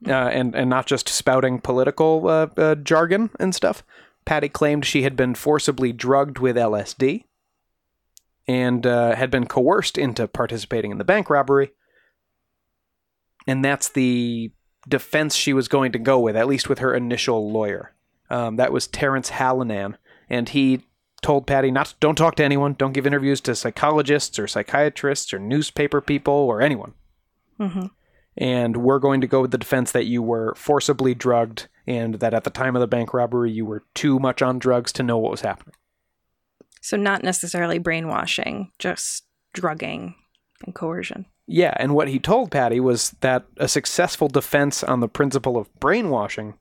uh, and, and not just spouting political uh, uh, jargon and stuff, Patty claimed she had been forcibly drugged with L S D and uh, had been coerced into participating in the bank robbery. And that's the defense she was going to go with, at least with her initial lawyer. Um, that was Terrence Hallinan, and he told Patty not to, don't talk to anyone. Don't give interviews to psychologists or psychiatrists or newspaper people or anyone. Mm-hmm. And we're going to go with the defense that you were forcibly drugged and that at the time of the bank robbery, you were too much on drugs to know what was happening. So not necessarily brainwashing, just drugging and coercion. Yeah. And what he told Patty was that a successful defense on the principle of brainwashing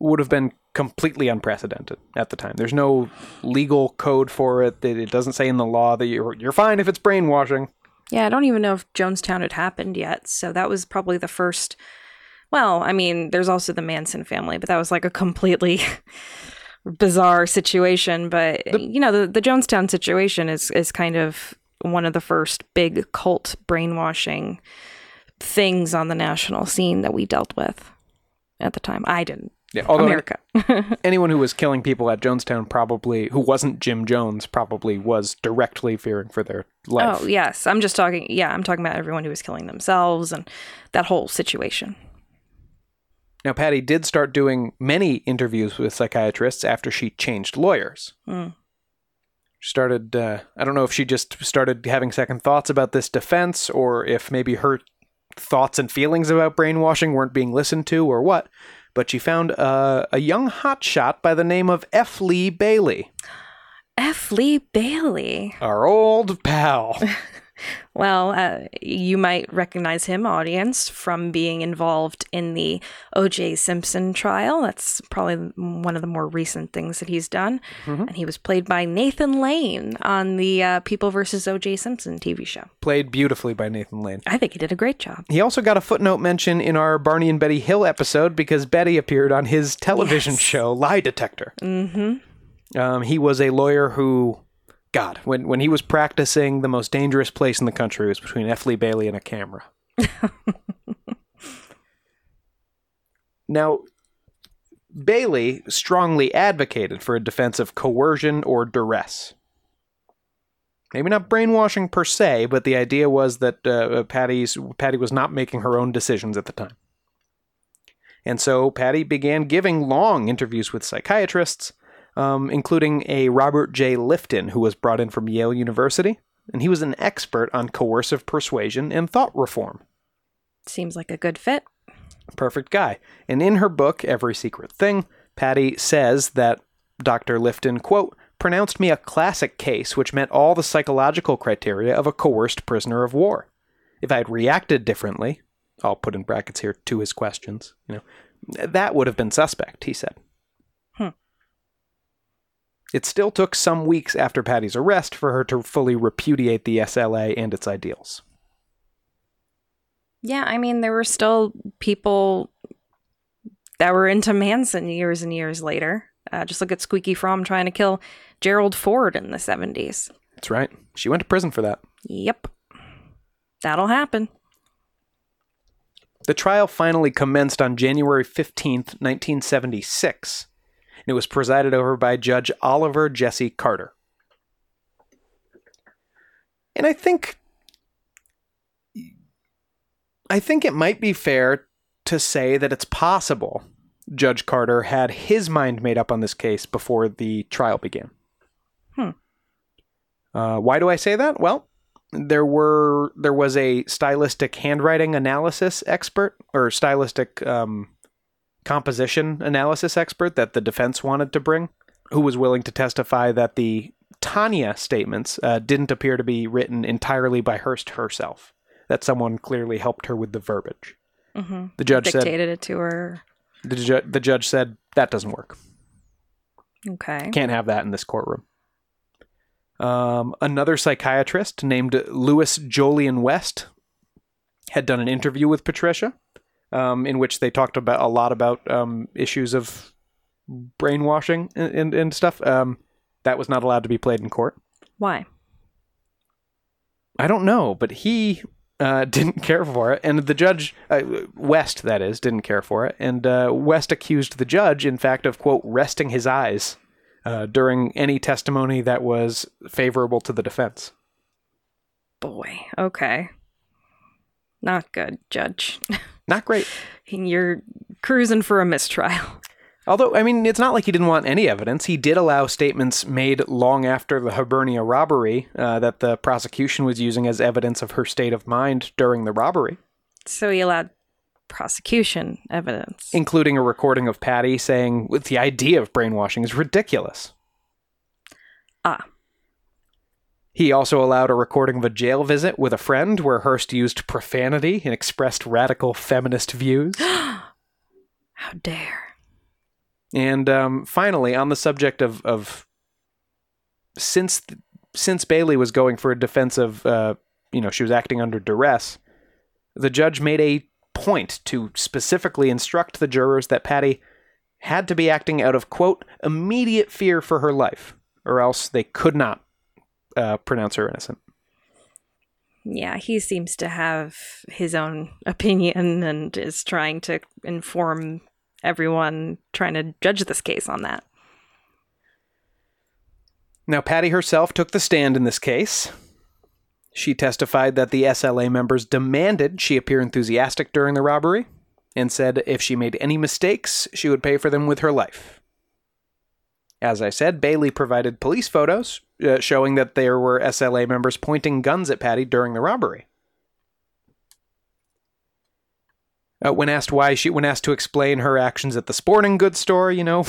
would have been completely unprecedented at the time. There's no legal code for it. It doesn't say in the law that you're, you're fine if it's brainwashing. Yeah, I don't even know if Jonestown had happened yet. So that was probably the first. Well, I mean, there's also the Manson family, but that was like a completely bizarre situation. But, the, you know, the, the Jonestown situation is, is kind of one of the first big cult brainwashing things on the national scene that we dealt with at the time. I didn't. Yeah, although America. Anyone who was killing people at Jonestown probably, who wasn't Jim Jones, probably was directly fearing for their life. Oh, yes. I'm just talking, yeah, I'm talking about everyone who was killing themselves and that whole situation. Now, Patty did start doing many interviews with psychiatrists after she changed lawyers. Mm. She started, uh, I don't know if she just started having second thoughts about this defense or if maybe her thoughts and feelings about brainwashing weren't being listened to or what. But she found uh, a young hotshot by the name of F. Lee Bailey. F. Lee Bailey. Our old pal. Well, uh, you might recognize him, audience, from being involved in the O J Simpson trial. That's probably one of the more recent things that he's done. Mm-hmm. And he was played by Nathan Lane on the uh, People versus O J Simpson T V show. Played beautifully by Nathan Lane. I think he did a great job. He also got a footnote mention in our Barney and Betty Hill episode because Betty appeared on his television yes. show, Lie Detector. Mm-hmm. Um, he was a lawyer who... God, when when he was practicing, the most dangerous place in the country was between F. Lee Bailey and a camera. Now, Bailey strongly advocated for a defense of coercion or duress. Maybe not brainwashing per se, but the idea was that uh, Patty's Patty was not making her own decisions at the time. And so Patty began giving long interviews with psychiatrists, Um, including a Robert J. Lifton, who was brought in from Yale University, and he was an expert on coercive persuasion and thought reform. Seems like a good fit. Perfect guy. And in her book, Every Secret Thing, Patty says that Doctor Lifton, quote, pronounced me a classic case which met all the psychological criteria of a coerced prisoner of war. If I had reacted differently, I'll put in brackets here, to his questions, you know, that would have been suspect, he said. Hmm. It still took some weeks after Patty's arrest for her to fully repudiate the S L A and its ideals. Yeah, I mean, there were still people that were into Manson years and years later. Uh, just look at Squeaky Fromm trying to kill Gerald Ford in the seventies. That's right. She went to prison for that. Yep. That'll happen. The trial finally commenced on January fifteenth, nineteen seventy-six. It was presided over by Judge Oliver Jesse Carter. And I think I think it might be fair to say that it's possible Judge Carter had his mind made up on this case before the trial began. Hmm. Uh, why do I say that? Well, there were there was a stylistic handwriting analysis expert or stylistic um composition analysis expert that the defense wanted to bring, who was willing to testify that the Tanya statements uh, didn't appear to be written entirely by Hearst herself, that someone clearly helped her with the verbiage. Mm-hmm. The judge dictated said... Dictated it to her. The, ju- the judge said, that doesn't work. Okay. Can't have that in this courtroom. Um, another psychiatrist named Louis Jolien West had done an interview with Patricia, Um, in which they talked about a lot about um, issues of brainwashing and, and, and stuff. Um, that was not allowed to be played in court. Why? I don't know, but he uh, didn't care for it. And the judge, uh, West, that is, didn't care for it. And uh, West accused the judge, in fact, of, quote, resting his eyes uh, during any testimony that was favorable to the defense. Boy, okay. Not good, Judge. Not great. You're cruising for a mistrial. Although, I mean, it's not like he didn't want any evidence. He did allow statements made long after the Hibernia robbery uh, that the prosecution was using as evidence of her state of mind during the robbery. So he allowed prosecution evidence. Including a recording of Patty saying, the idea of brainwashing is ridiculous. Ah. He also allowed a recording of a jail visit with a friend where Hearst used profanity and expressed radical feminist views. How dare. And um, finally, on the subject of, of since since Bailey was going for a defense of, uh, you know, she was acting under duress, the judge made a point to specifically instruct the jurors that Patty had to be acting out of, quote, immediate fear for her life, or else they could not uh, pronounce her innocent. Yeah, he seems to have his own opinion and is trying to inform everyone trying to judge this case on that. Now, Patty herself took the stand in this case. She testified that the S L A members demanded she appear enthusiastic during the robbery and said if she made any mistakes, she would pay for them with her life. As I said, Bailey provided police photos uh, showing that there were S L A members pointing guns at Patty during the robbery. Uh, when asked why she, when asked to explain her actions at the sporting goods store, you know,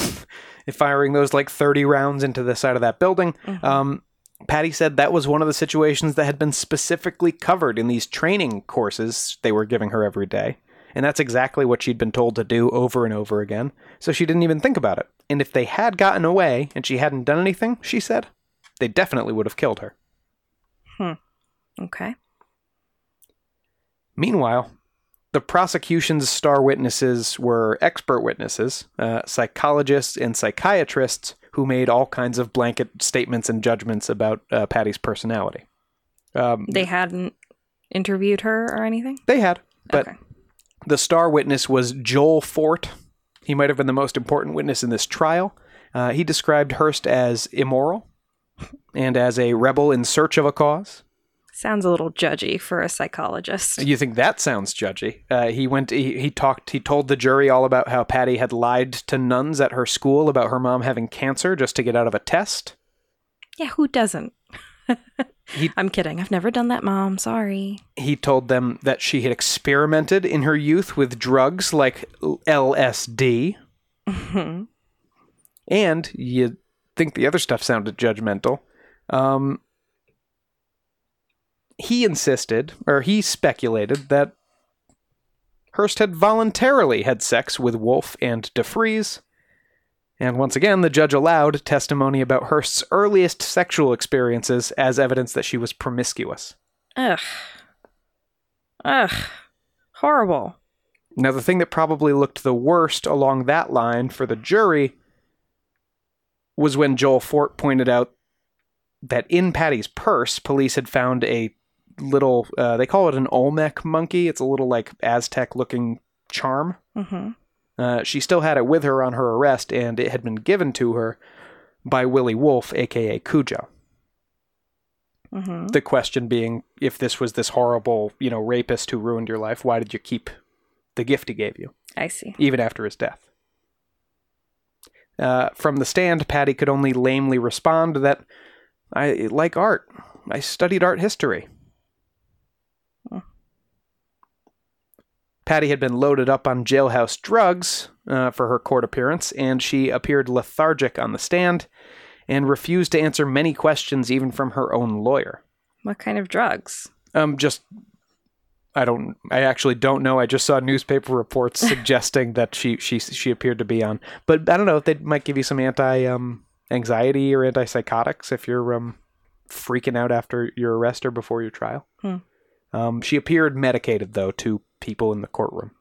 firing those like thirty rounds into the side of that building, mm-hmm. um, Patty said that was one of the situations that had been specifically covered in these training courses they were giving her every day. And that's exactly what she'd been told to do over and over again. So she didn't even think about it. And if they had gotten away and she hadn't done anything, she said, they definitely would have killed her. Hmm. Okay. Meanwhile, the prosecution's star witnesses were expert witnesses, uh, psychologists and psychiatrists who made all kinds of blanket statements and judgments about uh, Patty's personality. Um, they hadn't interviewed her or anything? They had, but okay. The star witness was Joel Fort. He might have been the most important witness in this trial. Uh, he described Hearst as immoral and as a rebel in search of a cause. Sounds a little judgy for a psychologist. You think that sounds judgy? Uh, he went. He, he talked. He told the jury all about how Patty had lied to nuns at her school about her mom having cancer just to get out of a test. Yeah, who doesn't? he, I'm kidding. I've never done that, Mom. Sorry. He told them that she had experimented in her youth with drugs like L S D. Mm-hmm. And you think the other stuff sounded judgmental. Um... He insisted, or he speculated, that Hearst had voluntarily had sex with Wolfe and DeFreeze. And once again, the judge allowed testimony about Hearst's earliest sexual experiences as evidence that she was promiscuous. Ugh. Ugh. Horrible. Now, the thing that probably looked the worst along that line for the jury was when Joel Fort pointed out that in Patty's purse, police had found a little, uh, they call it an Olmec monkey. It's a little like Aztec looking charm. Mm-hmm. Uh, she still had it with her on her arrest, and it had been given to her by Willie Wolfe, a k a. Cujo. Mm-hmm. The question being, if this was this horrible, you know, rapist who ruined your life, why did you keep the gift he gave you? I see. Even after his death. Uh, from the stand, Patty could only lamely respond that, I like art. I studied art history. Oh. Patty had been loaded up on jailhouse drugs uh, for her court appearance, and she appeared lethargic on the stand and refused to answer many questions, even from her own lawyer. What kind of drugs? Um, just, I don't, I actually don't know. I just saw newspaper reports suggesting that she, she, she appeared to be on, but I don't know if they might give you some anti, um, anxiety or antipsychotics if you're um, freaking out after your arrest or before your trial. Hmm. Um, she appeared medicated, though, to people in the courtroom.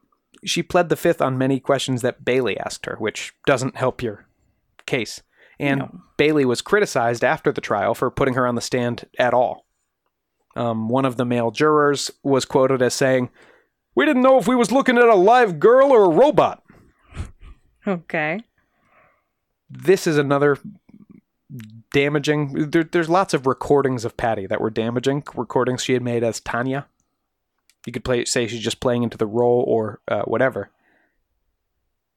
She pled the fifth on many questions that Bailey asked her, which doesn't help your case. And no. Bailey was criticized after the trial for putting her on the stand at all. Um, one of the male jurors was quoted as saying, "We didn't know if we was looking at a live girl or a robot." Okay. This is another damaging... There, there's lots of recordings of Patty that were damaging. Recordings she had made as Tanya. You could play, say she's just playing into the role or uh, whatever.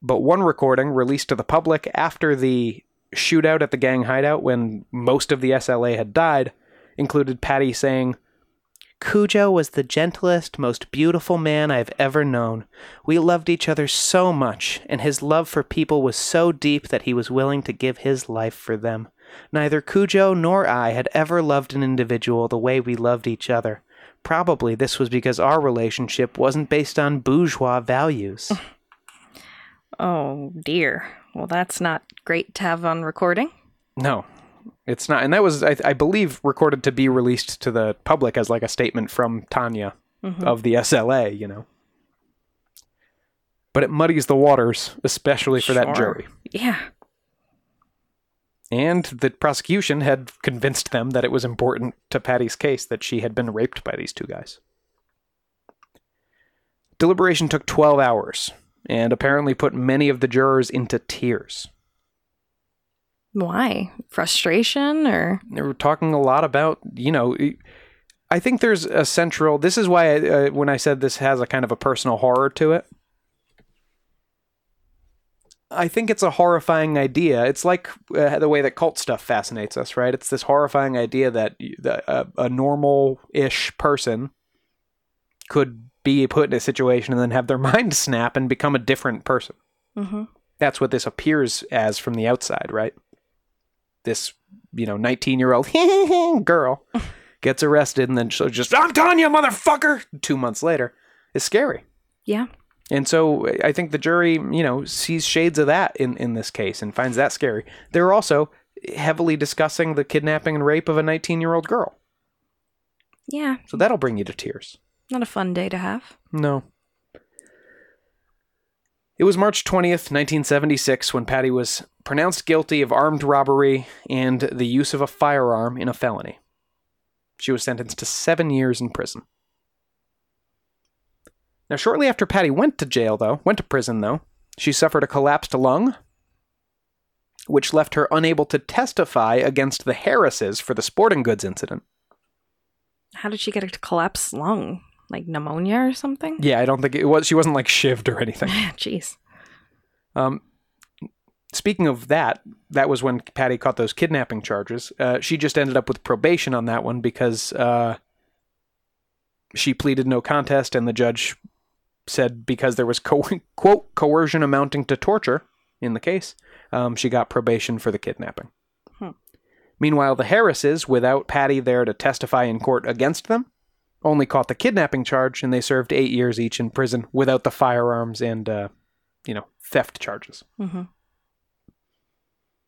but one recording released to the public after the shootout at the gang hideout when most of the S L A had died included Patty saying, "Cujo was the gentlest, most beautiful man I've ever known. We loved each other so much, and his love for people was so deep that he was willing to give his life for them. Neither Cujo nor I had ever loved an individual the way we loved each other. Probably this was because our relationship wasn't based on bourgeois values." Oh, dear. Well, that's not great to have on recording. No, it's not. And that was, I, I believe, recorded to be released to the public as like a statement from Tanya mm-hmm. of the S L A, you know. But it muddies the waters, especially for sure. that jury. Yeah. And the prosecution had convinced them that it was important to Patty's case that she had been raped by these two guys. Deliberation took twelve hours and apparently put many of the jurors into tears. Why? Frustration or? They were talking a lot about, you know, I think there's a central, this is why I, uh, when I said this has a kind of a personal horror to it. I think it's a horrifying idea. It's like uh, the way that cult stuff fascinates us, right? It's this horrifying idea that uh, a normal-ish person could be put in a situation and then have their mind snap and become a different person. Mm-hmm. That's what this appears as from the outside, right? This, you know, nineteen-year-old girl gets arrested and then she'll just, "I'm Tanya, motherfucker!" Two months later. It's scary. Yeah. And so I think the jury, you know, sees shades of that in, in this case and finds that scary. They're also heavily discussing the kidnapping and rape of a nineteen-year-old girl. Yeah. So that'll bring you to tears. Not a fun day to have. No. It was March twentieth, nineteen seventy-six, when Patty was pronounced guilty of armed robbery and the use of a firearm in a felony. She was sentenced to seven years in prison. Now, shortly after Patty went to jail, though, went to prison, though, she suffered a collapsed lung, which left her unable to testify against the Harrises for the sporting goods incident. How did she get a collapsed lung? Like pneumonia or something? Yeah, I don't think it was. She wasn't like shivved or anything. Jeez. Um, speaking of that, that was when Patty caught those kidnapping charges. Uh, she just ended up with probation on that one because uh, she pleaded no contest and the judge said because there was, co- quote, coercion amounting to torture in the case, um, she got probation for the kidnapping. Hmm. Meanwhile, the Harrises, without Patty there to testify in court against them, only caught the kidnapping charge, and they served eight years each in prison without the firearms and, uh, you know, theft charges. Mm-hmm.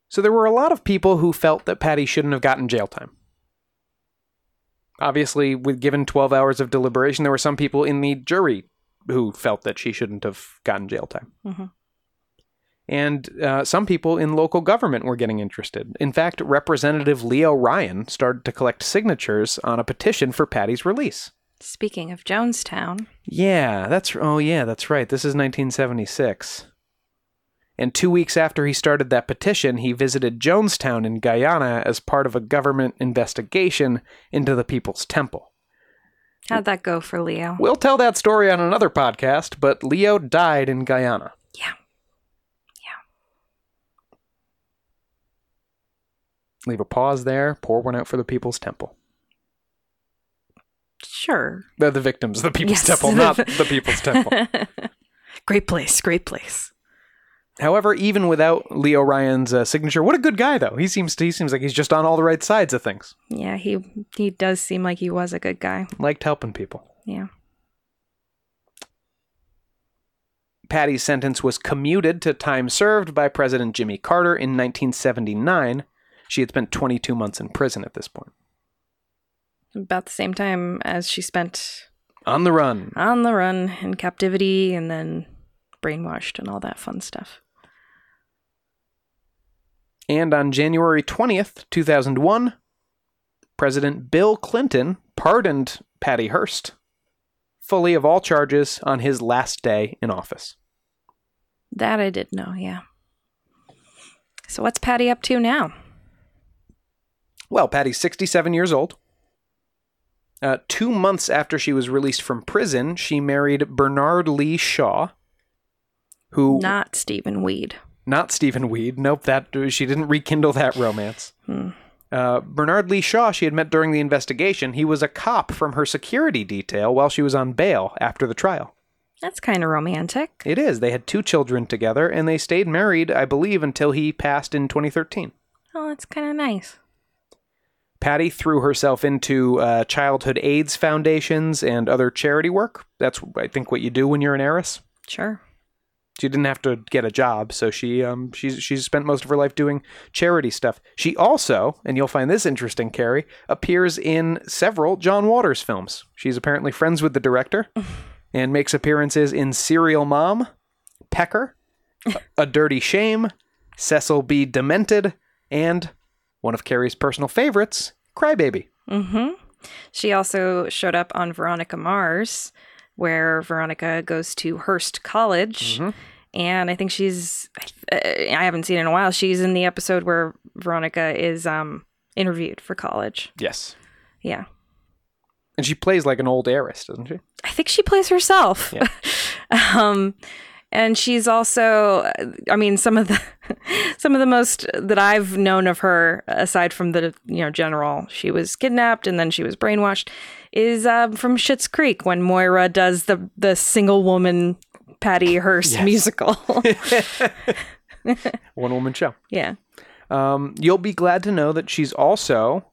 So there were a lot of people who felt that Patty shouldn't have gotten jail time. Obviously, with given twelve hours of deliberation, there were some people in the jury who felt that she shouldn't have gotten jail time. Mm-hmm. And uh, some people in local government were getting interested. In fact, Representative Leo Ryan started to collect signatures on a petition for Patty's release. Speaking of Jonestown. Yeah, that's, oh yeah, that's right. This is nineteen seventy-six. And two weeks after he started that petition, he visited Jonestown in Guyana as part of a government investigation into the People's Temple. How'd that go for Leo? We'll tell that story on another podcast, but Leo died in Guyana. Yeah. Leave a pause there. Pour one out for the People's Temple. Sure. They're the victims of the People's yes. Temple, not the People's Temple. Great place. Great place. However, even without Leo Ryan's uh, signature, what a good guy, though. He seems to, he seems like he's just on all the right sides of things. Yeah, he he does seem like he was a good guy. Liked helping people. Yeah. Patty's sentence was commuted to time served by President Jimmy Carter in nineteen seventy-nine. She had spent twenty-two months in prison at this point. About the same time as she spent... On the run. On the run, in captivity, and then brainwashed and all that fun stuff. And on January twentieth, two thousand one, President Bill Clinton pardoned Patty Hearst, fully of all charges, on his last day in office. That I did know, yeah. So what's Patty up to now? Well, Patty's sixty-seven years old. Uh, two months after she was released from prison, she married Bernard Lee Shaw. who... Not Stephen Weed. Not Stephen Weed. Nope, that she didn't rekindle that romance. Hmm. Uh, Bernard Lee Shaw she had met during the investigation. He was a cop from her security detail while she was on bail after the trial. That's kind of romantic. It is. They had two children together, and they stayed married, I believe, until he passed in twenty thirteen. Oh, that's kind of nice. Patty threw herself into uh, childhood AIDS foundations and other charity work. That's, I think, what you do when you're an heiress. Sure. She didn't have to get a job, so she um she's she's spent most of her life doing charity stuff. She also, and you'll find this interesting, Carrie, appears in several John Waters films. She's apparently friends with the director and makes appearances in Serial Mom, Pecker, A Dirty Shame, Cecil B. Demented, and one of Carrie's personal favorites, Crybaby. Mm-hmm. She also showed up on Veronica Mars, where Veronica goes to Hearst College. Mm-hmm. And I think she's, I haven't seen it in a while, she's in the episode where Veronica is um, interviewed for college. Yes. Yeah. And she plays like an old heiress, doesn't she? I think she plays herself. Yeah. um, and she's also, I mean, some of the some of the most that I've known of her, aside from the, you know, general, she was kidnapped and then she was brainwashed, is uh, from Schitt's Creek when Moira does the, the single woman Patty Hearst yes. musical. One woman show. Yeah. Um, you'll be glad to know that she's also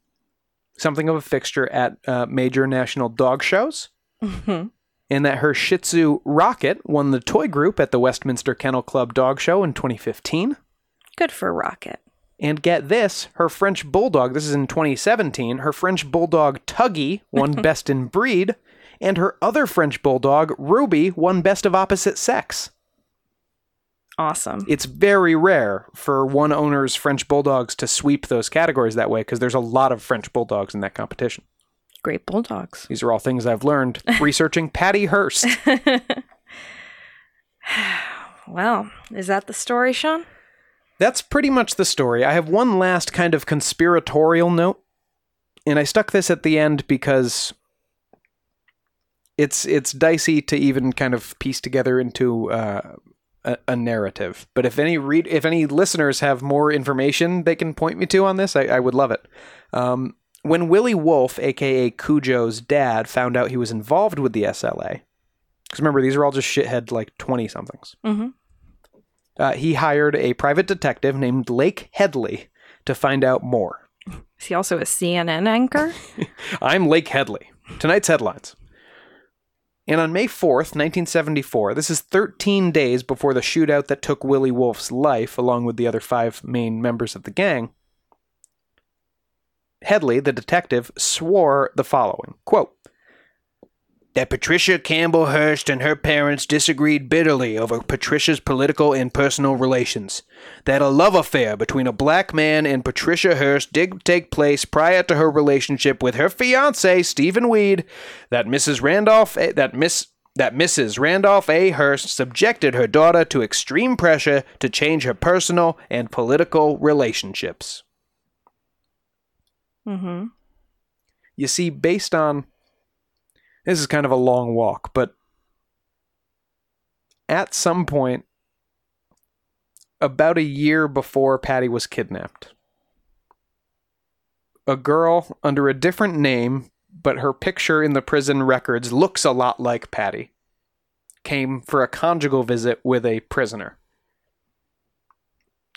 something of a fixture at uh, major national dog shows. Mm-hmm. And that her Shih Tzu Rocket won the toy group at the Westminster Kennel Club Dog Show in twenty fifteen. Good for Rocket. And get this, her French Bulldog, this is in twenty seventeen, her French Bulldog Tuggy won Best in Breed, and her other French Bulldog, Ruby, won Best of Opposite Sex. Awesome. It's very rare for one owner's French Bulldogs to sweep those categories that way, because there's a lot of French Bulldogs in that competition. Great Bulldogs. These are all things I've learned researching Patty Hearst. Well, is that the story, Sean? That's pretty much the story. I have one last kind of conspiratorial note, and I stuck this at the end because it's it's dicey to even kind of piece together into uh, a, a narrative. But if any read, if any listeners have more information they can point me to on this, I, I would love it. Um, When Willie Wolfe, a k a. Cujo's dad, found out he was involved with the S L A, because remember, these are all just shithead, like, twenty-somethings. Mm-hmm. Uh, he hired a private detective named Lake Headley to find out more. Is he also a C N N anchor? I'm Lake Headley. Tonight's headlines. And on May fourth, nineteen seventy-four, this is thirteen days before the shootout that took Willie Wolfe's life, along with the other five main members of the gang, Headley, the detective, swore the following, quote, "That Patricia Campbell Hearst and her parents disagreed bitterly over Patricia's political and personal relations. That a love affair between a black man and Patricia Hearst did take place prior to her relationship with her fiancé, Stephen Weed. That Missus Randolph, a- that Miss... That Missus Randolph A. Hearst subjected her daughter to extreme pressure to change her personal and political relationships." Mm-hmm. You see, based on, this is kind of a long walk, but at some point, about a year before Patty was kidnapped, a girl under a different name, but her picture in the prison records looks a lot like Patty, came for a conjugal visit with a prisoner.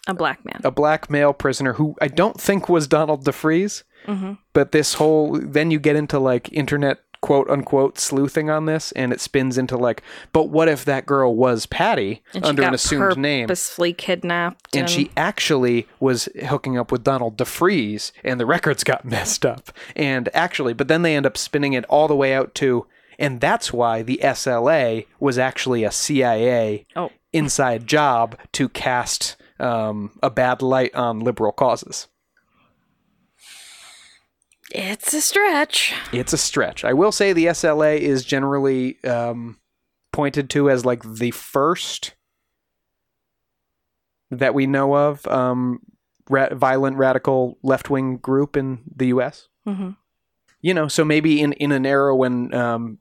A black man. A black male prisoner who I don't think was Donald DeFreeze. Mm-hmm. But this whole, then you get into like internet quote unquote sleuthing on this, and it spins into like, but what if that girl was Patty and under an assumed name? She got purposefully kidnapped. And, and she actually was hooking up with Donald DeFreeze, and the records got messed up. And actually, but then they end up spinning it all the way out to, and that's why the S L A was actually a C I A oh. inside job to cast um, a bad light on liberal causes. It's a stretch. It's a stretch. I will say the S L A is generally um, pointed to as like the first that we know of um, ra- violent radical left-wing group in the U S. Mm-hmm. You know, so maybe in, in an era when um,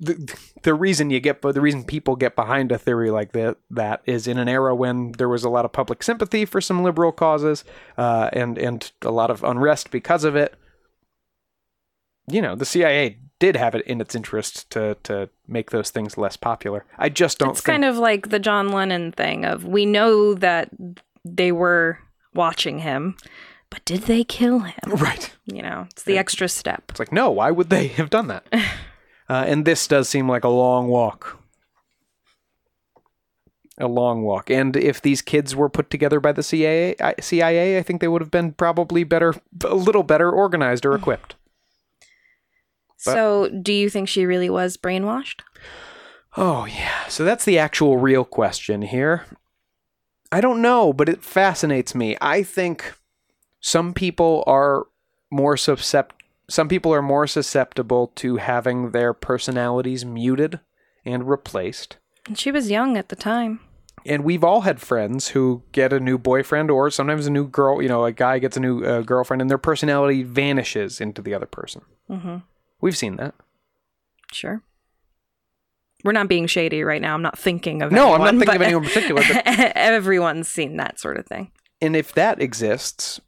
the, the reason you get, the reason people get behind a theory like that, that is in an era when there was a lot of public sympathy for some liberal causes, uh, and, and a lot of unrest because of it. You know, the C I A did have it in its interest to, to make those things less popular. I just don't it's think... It's kind of like the John Lennon thing of, we know that they were watching him, but did they kill him? Right. You know, it's the yeah. extra step. It's like, no, why would they have done that? uh, and this does seem like a long walk. A long walk. And if these kids were put together by the C I A, I, C I A, I think they would have been probably better, a little better organized or equipped. But, so, do you think she really was brainwashed? Oh, yeah. So that's the actual real question here. I don't know, but it fascinates me. I think some people are more suscept- some people are more susceptible to having their personalities muted and replaced. And she was young at the time. And we've all had friends who get a new boyfriend or sometimes a new girl, you know, a guy gets a new uh, girlfriend and their personality vanishes into the other person. Mm-hmm. We've seen that. Sure. We're not being shady right now. I'm not thinking of No, anyone, I'm not thinking of anyone in particular. But everyone's seen that sort of thing. And if that exists,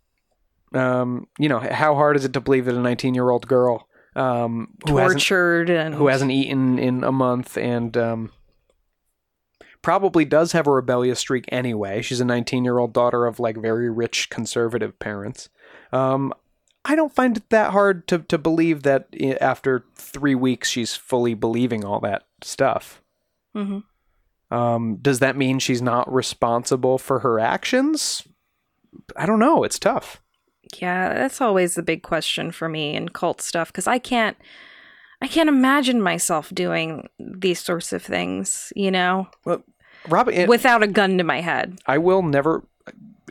um, you know, how hard is it to believe that a nineteen-year-old girl um, who tortured hasn't, and who hasn't eaten in a month and um, probably does have a rebellious streak anyway. She's a nineteen-year-old daughter of like very rich conservative parents. Um I don't find it that hard to, to believe that after three weeks, she's fully believing all that stuff. Mm-hmm. Um, does that mean she's not responsible for her actions? I don't know. It's tough. Yeah, that's always the big question for me in cult stuff, because I can't, I can't imagine myself doing these sorts of things, you know, well, Robert, it, without a gun to my head. I will never...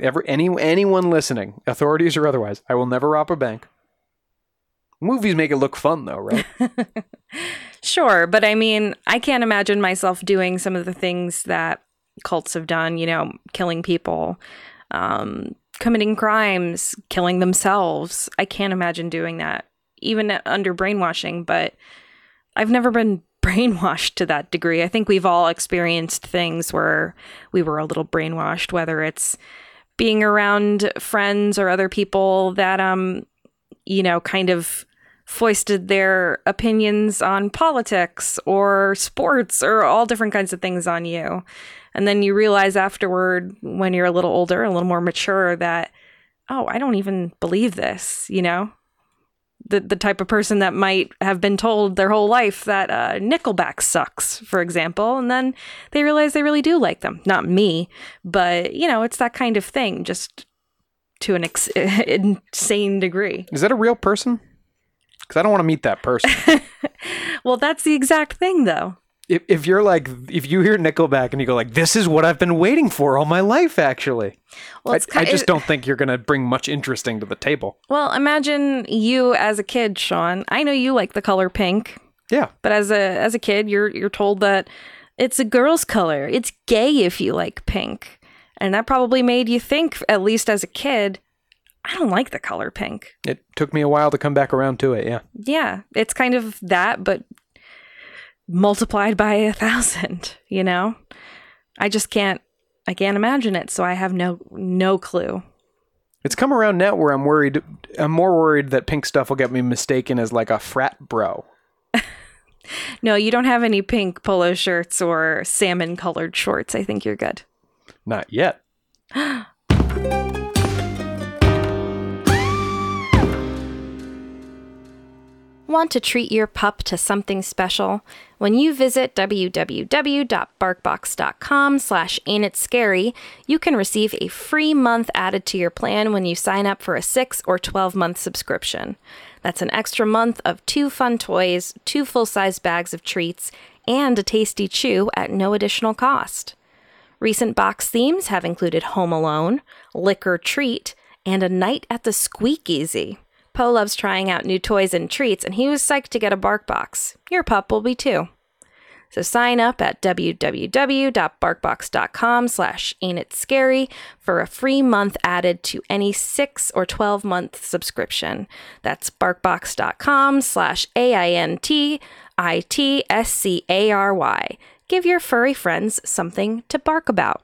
Ever any anyone listening, authorities or otherwise, I will never rob a bank. Movies make it look fun, though, right? Sure, but I mean, I can't imagine myself doing some of the things that cults have done. You know, killing people, um, committing crimes, killing themselves. I can't imagine doing that, even under brainwashing. But I've never been brainwashed to that degree. I think we've all experienced things where we were a little brainwashed, whether it's being around friends or other people that, um, you know, kind of foisted their opinions on politics or sports or all different kinds of things on you. And then you realize afterward, when you're a little older, a little more mature, that, oh, I don't even believe this, you know? The, the type of person that might have been told their whole life that uh, Nickelback sucks, for example, and then they realize they really do like them. Not me, but, you know, it's that kind of thing, just to an ex- insane degree. Is that a real person? Because I don't want to meet that person. Well, that's the exact thing, though. If, if you're like, if you hear Nickelback and you go like, this is what I've been waiting for all my life, actually. Well, it's I, kind of, I just don't think you're going to bring much interesting to the table. Well, imagine you as a kid, Sean. I know you like the color pink. Yeah. But as a as a kid, you're you're told that it's a girl's color. It's gay if you like pink. And that probably made you think, at least as a kid, I don't like the color pink. It took me a while to come back around to it, yeah. Yeah. It's kind of that, but... multiplied by a thousand, you know? I just can't, I can't imagine it, so I have no no clue. It's come around now where I'm worried, I'm more worried that pink stuff will get me mistaken as like a frat bro. No, you don't have any pink polo shirts or salmon-colored shorts. I think you're good. Not yet. Want to treat your pup to something special? When you visit www dot barkbox dot com slash ain't it scary, you can receive a free month added to your plan when you sign up for a six or twelve month subscription. That's an extra month of two fun toys, two full-size bags of treats, and a tasty chew at no additional cost. Recent box themes have included Home Alone, Lick or Treat, and A Night at the Squeakeasy. Poe loves trying out new toys and treats, and he was psyched to get a BarkBox. Your pup will be too. So sign up at www dot barkbox dot com slash ain't it scary for a free month added to any six or twelve month subscription. That's barkbox dot com slash A I N T I T S C A R Y. Give your furry friends something to bark about.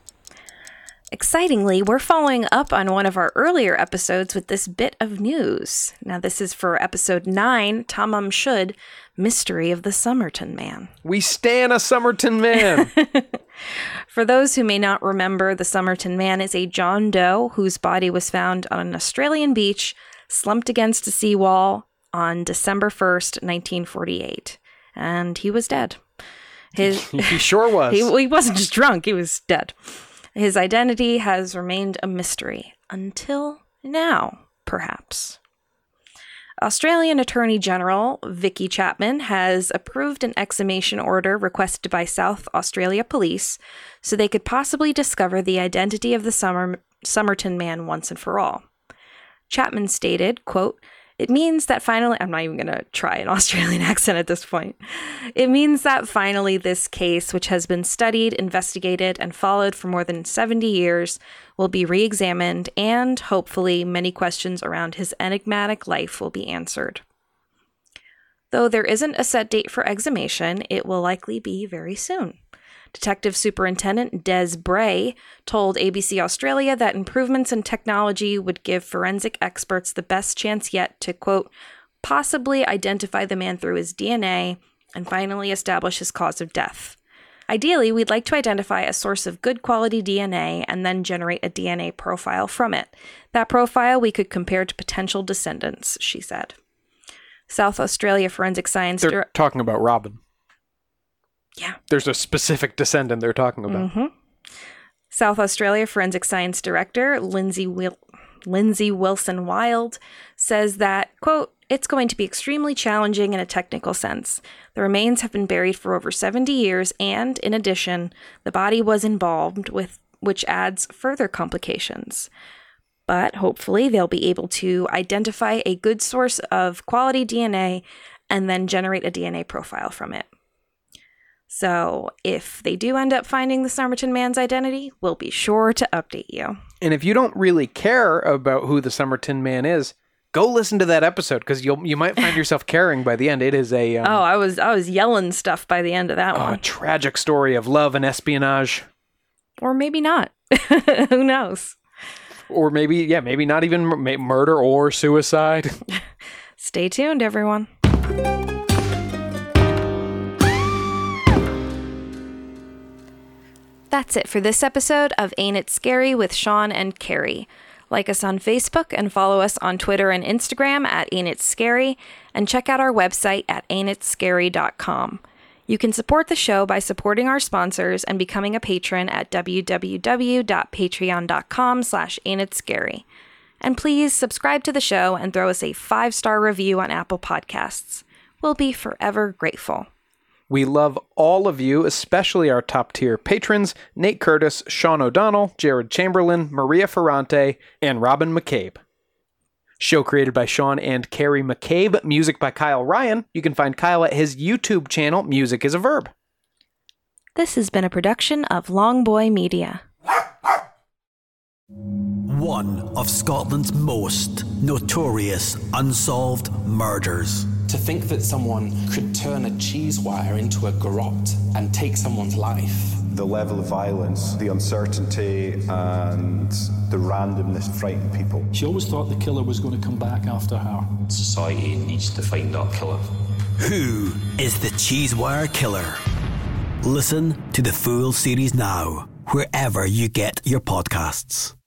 Excitingly, we're following up on one of our earlier episodes with this bit of news. Now, this is for episode nine, Tamam Shud, Mystery of the Somerton Man. We stan a Somerton Man! For those who may not remember, the Somerton Man is a John Doe whose body was found on an Australian beach, slumped against a seawall on December first, nineteen forty-eight. And he was dead. His He sure was. he, he wasn't just drunk, he was dead. His identity has remained a mystery until now, perhaps. Australian Attorney General Vicky Chapman has approved an exhumation order requested by South Australia Police so they could possibly discover the identity of the Somer- Somerton Man once and for all. Chapman stated, quote, "It means that finally," I'm not even going to try an Australian accent at this point. "It means that finally this case, which has been studied, investigated, and followed for more than seventy years, will be re-examined, and hopefully many questions around his enigmatic life will be answered." Though there isn't a set date for exhumation, it will likely be very soon. Detective Superintendent Des Bray told A B C Australia that improvements in technology would give forensic experts the best chance yet to, quote, "possibly identify the man through his D N A and finally establish his cause of death. Ideally, we'd like to identify a source of good quality D N A and then generate a D N A profile from it. That profile we could compare to potential descendants," she said. South Australia Forensic Science... They're Dir- talking about Robin. Yeah. There's a specific descendant they're talking about. Mm-hmm. South Australia Forensic Science Director Lindsay, Wil- Lindsay Wilson-Wild says that, quote, "It's going to be extremely challenging in a technical sense. The remains have been buried for over seventy years, and, in addition, the body was embalmed, with, which adds further complications. But hopefully they'll be able to identify a good source of quality D N A and then generate a D N A profile from it. So if they do end up finding the Somerton Man's identity, we'll be sure to update you." And if you don't really care about who the Somerton Man is, go listen to that episode, because you'll you might find yourself caring by the end. It is a um, oh, I was I was yelling stuff by the end of that oh, one. A tragic story of love and espionage, or maybe not. Who knows? Or maybe yeah, maybe not even murder or suicide. Stay tuned, everyone. That's it for this episode of Ain't It Scary with Sean and Carrie. Like us on Facebook and follow us on Twitter and Instagram at Ain't It Scary, and check out our website at ain't it scary dot com. You can support the show by supporting our sponsors and becoming a patron at www.patreon.com slash ain'titscary. And please subscribe to the show and throw us a five-star review on Apple Podcasts. We'll be forever grateful. We love all of you, especially our top-tier patrons, Nate Curtis, Sean O'Donnell, Jared Chamberlain, Maria Ferrante, and Robin McCabe. Show created by Sean and Carrie McCabe, music by Kyle Ryan. You can find Kyle at his YouTube channel, Music is a Verb. This has been a production of Longboy Media. One of Scotland's most notorious unsolved murders. To think that someone could turn a cheese wire into a garrote and take someone's life. The level of violence, the uncertainty, and the randomness frightened people. She always thought the killer was going to come back after her. Society needs to find that killer. Who is the cheese wire killer? Listen to the full series now, wherever you get your podcasts.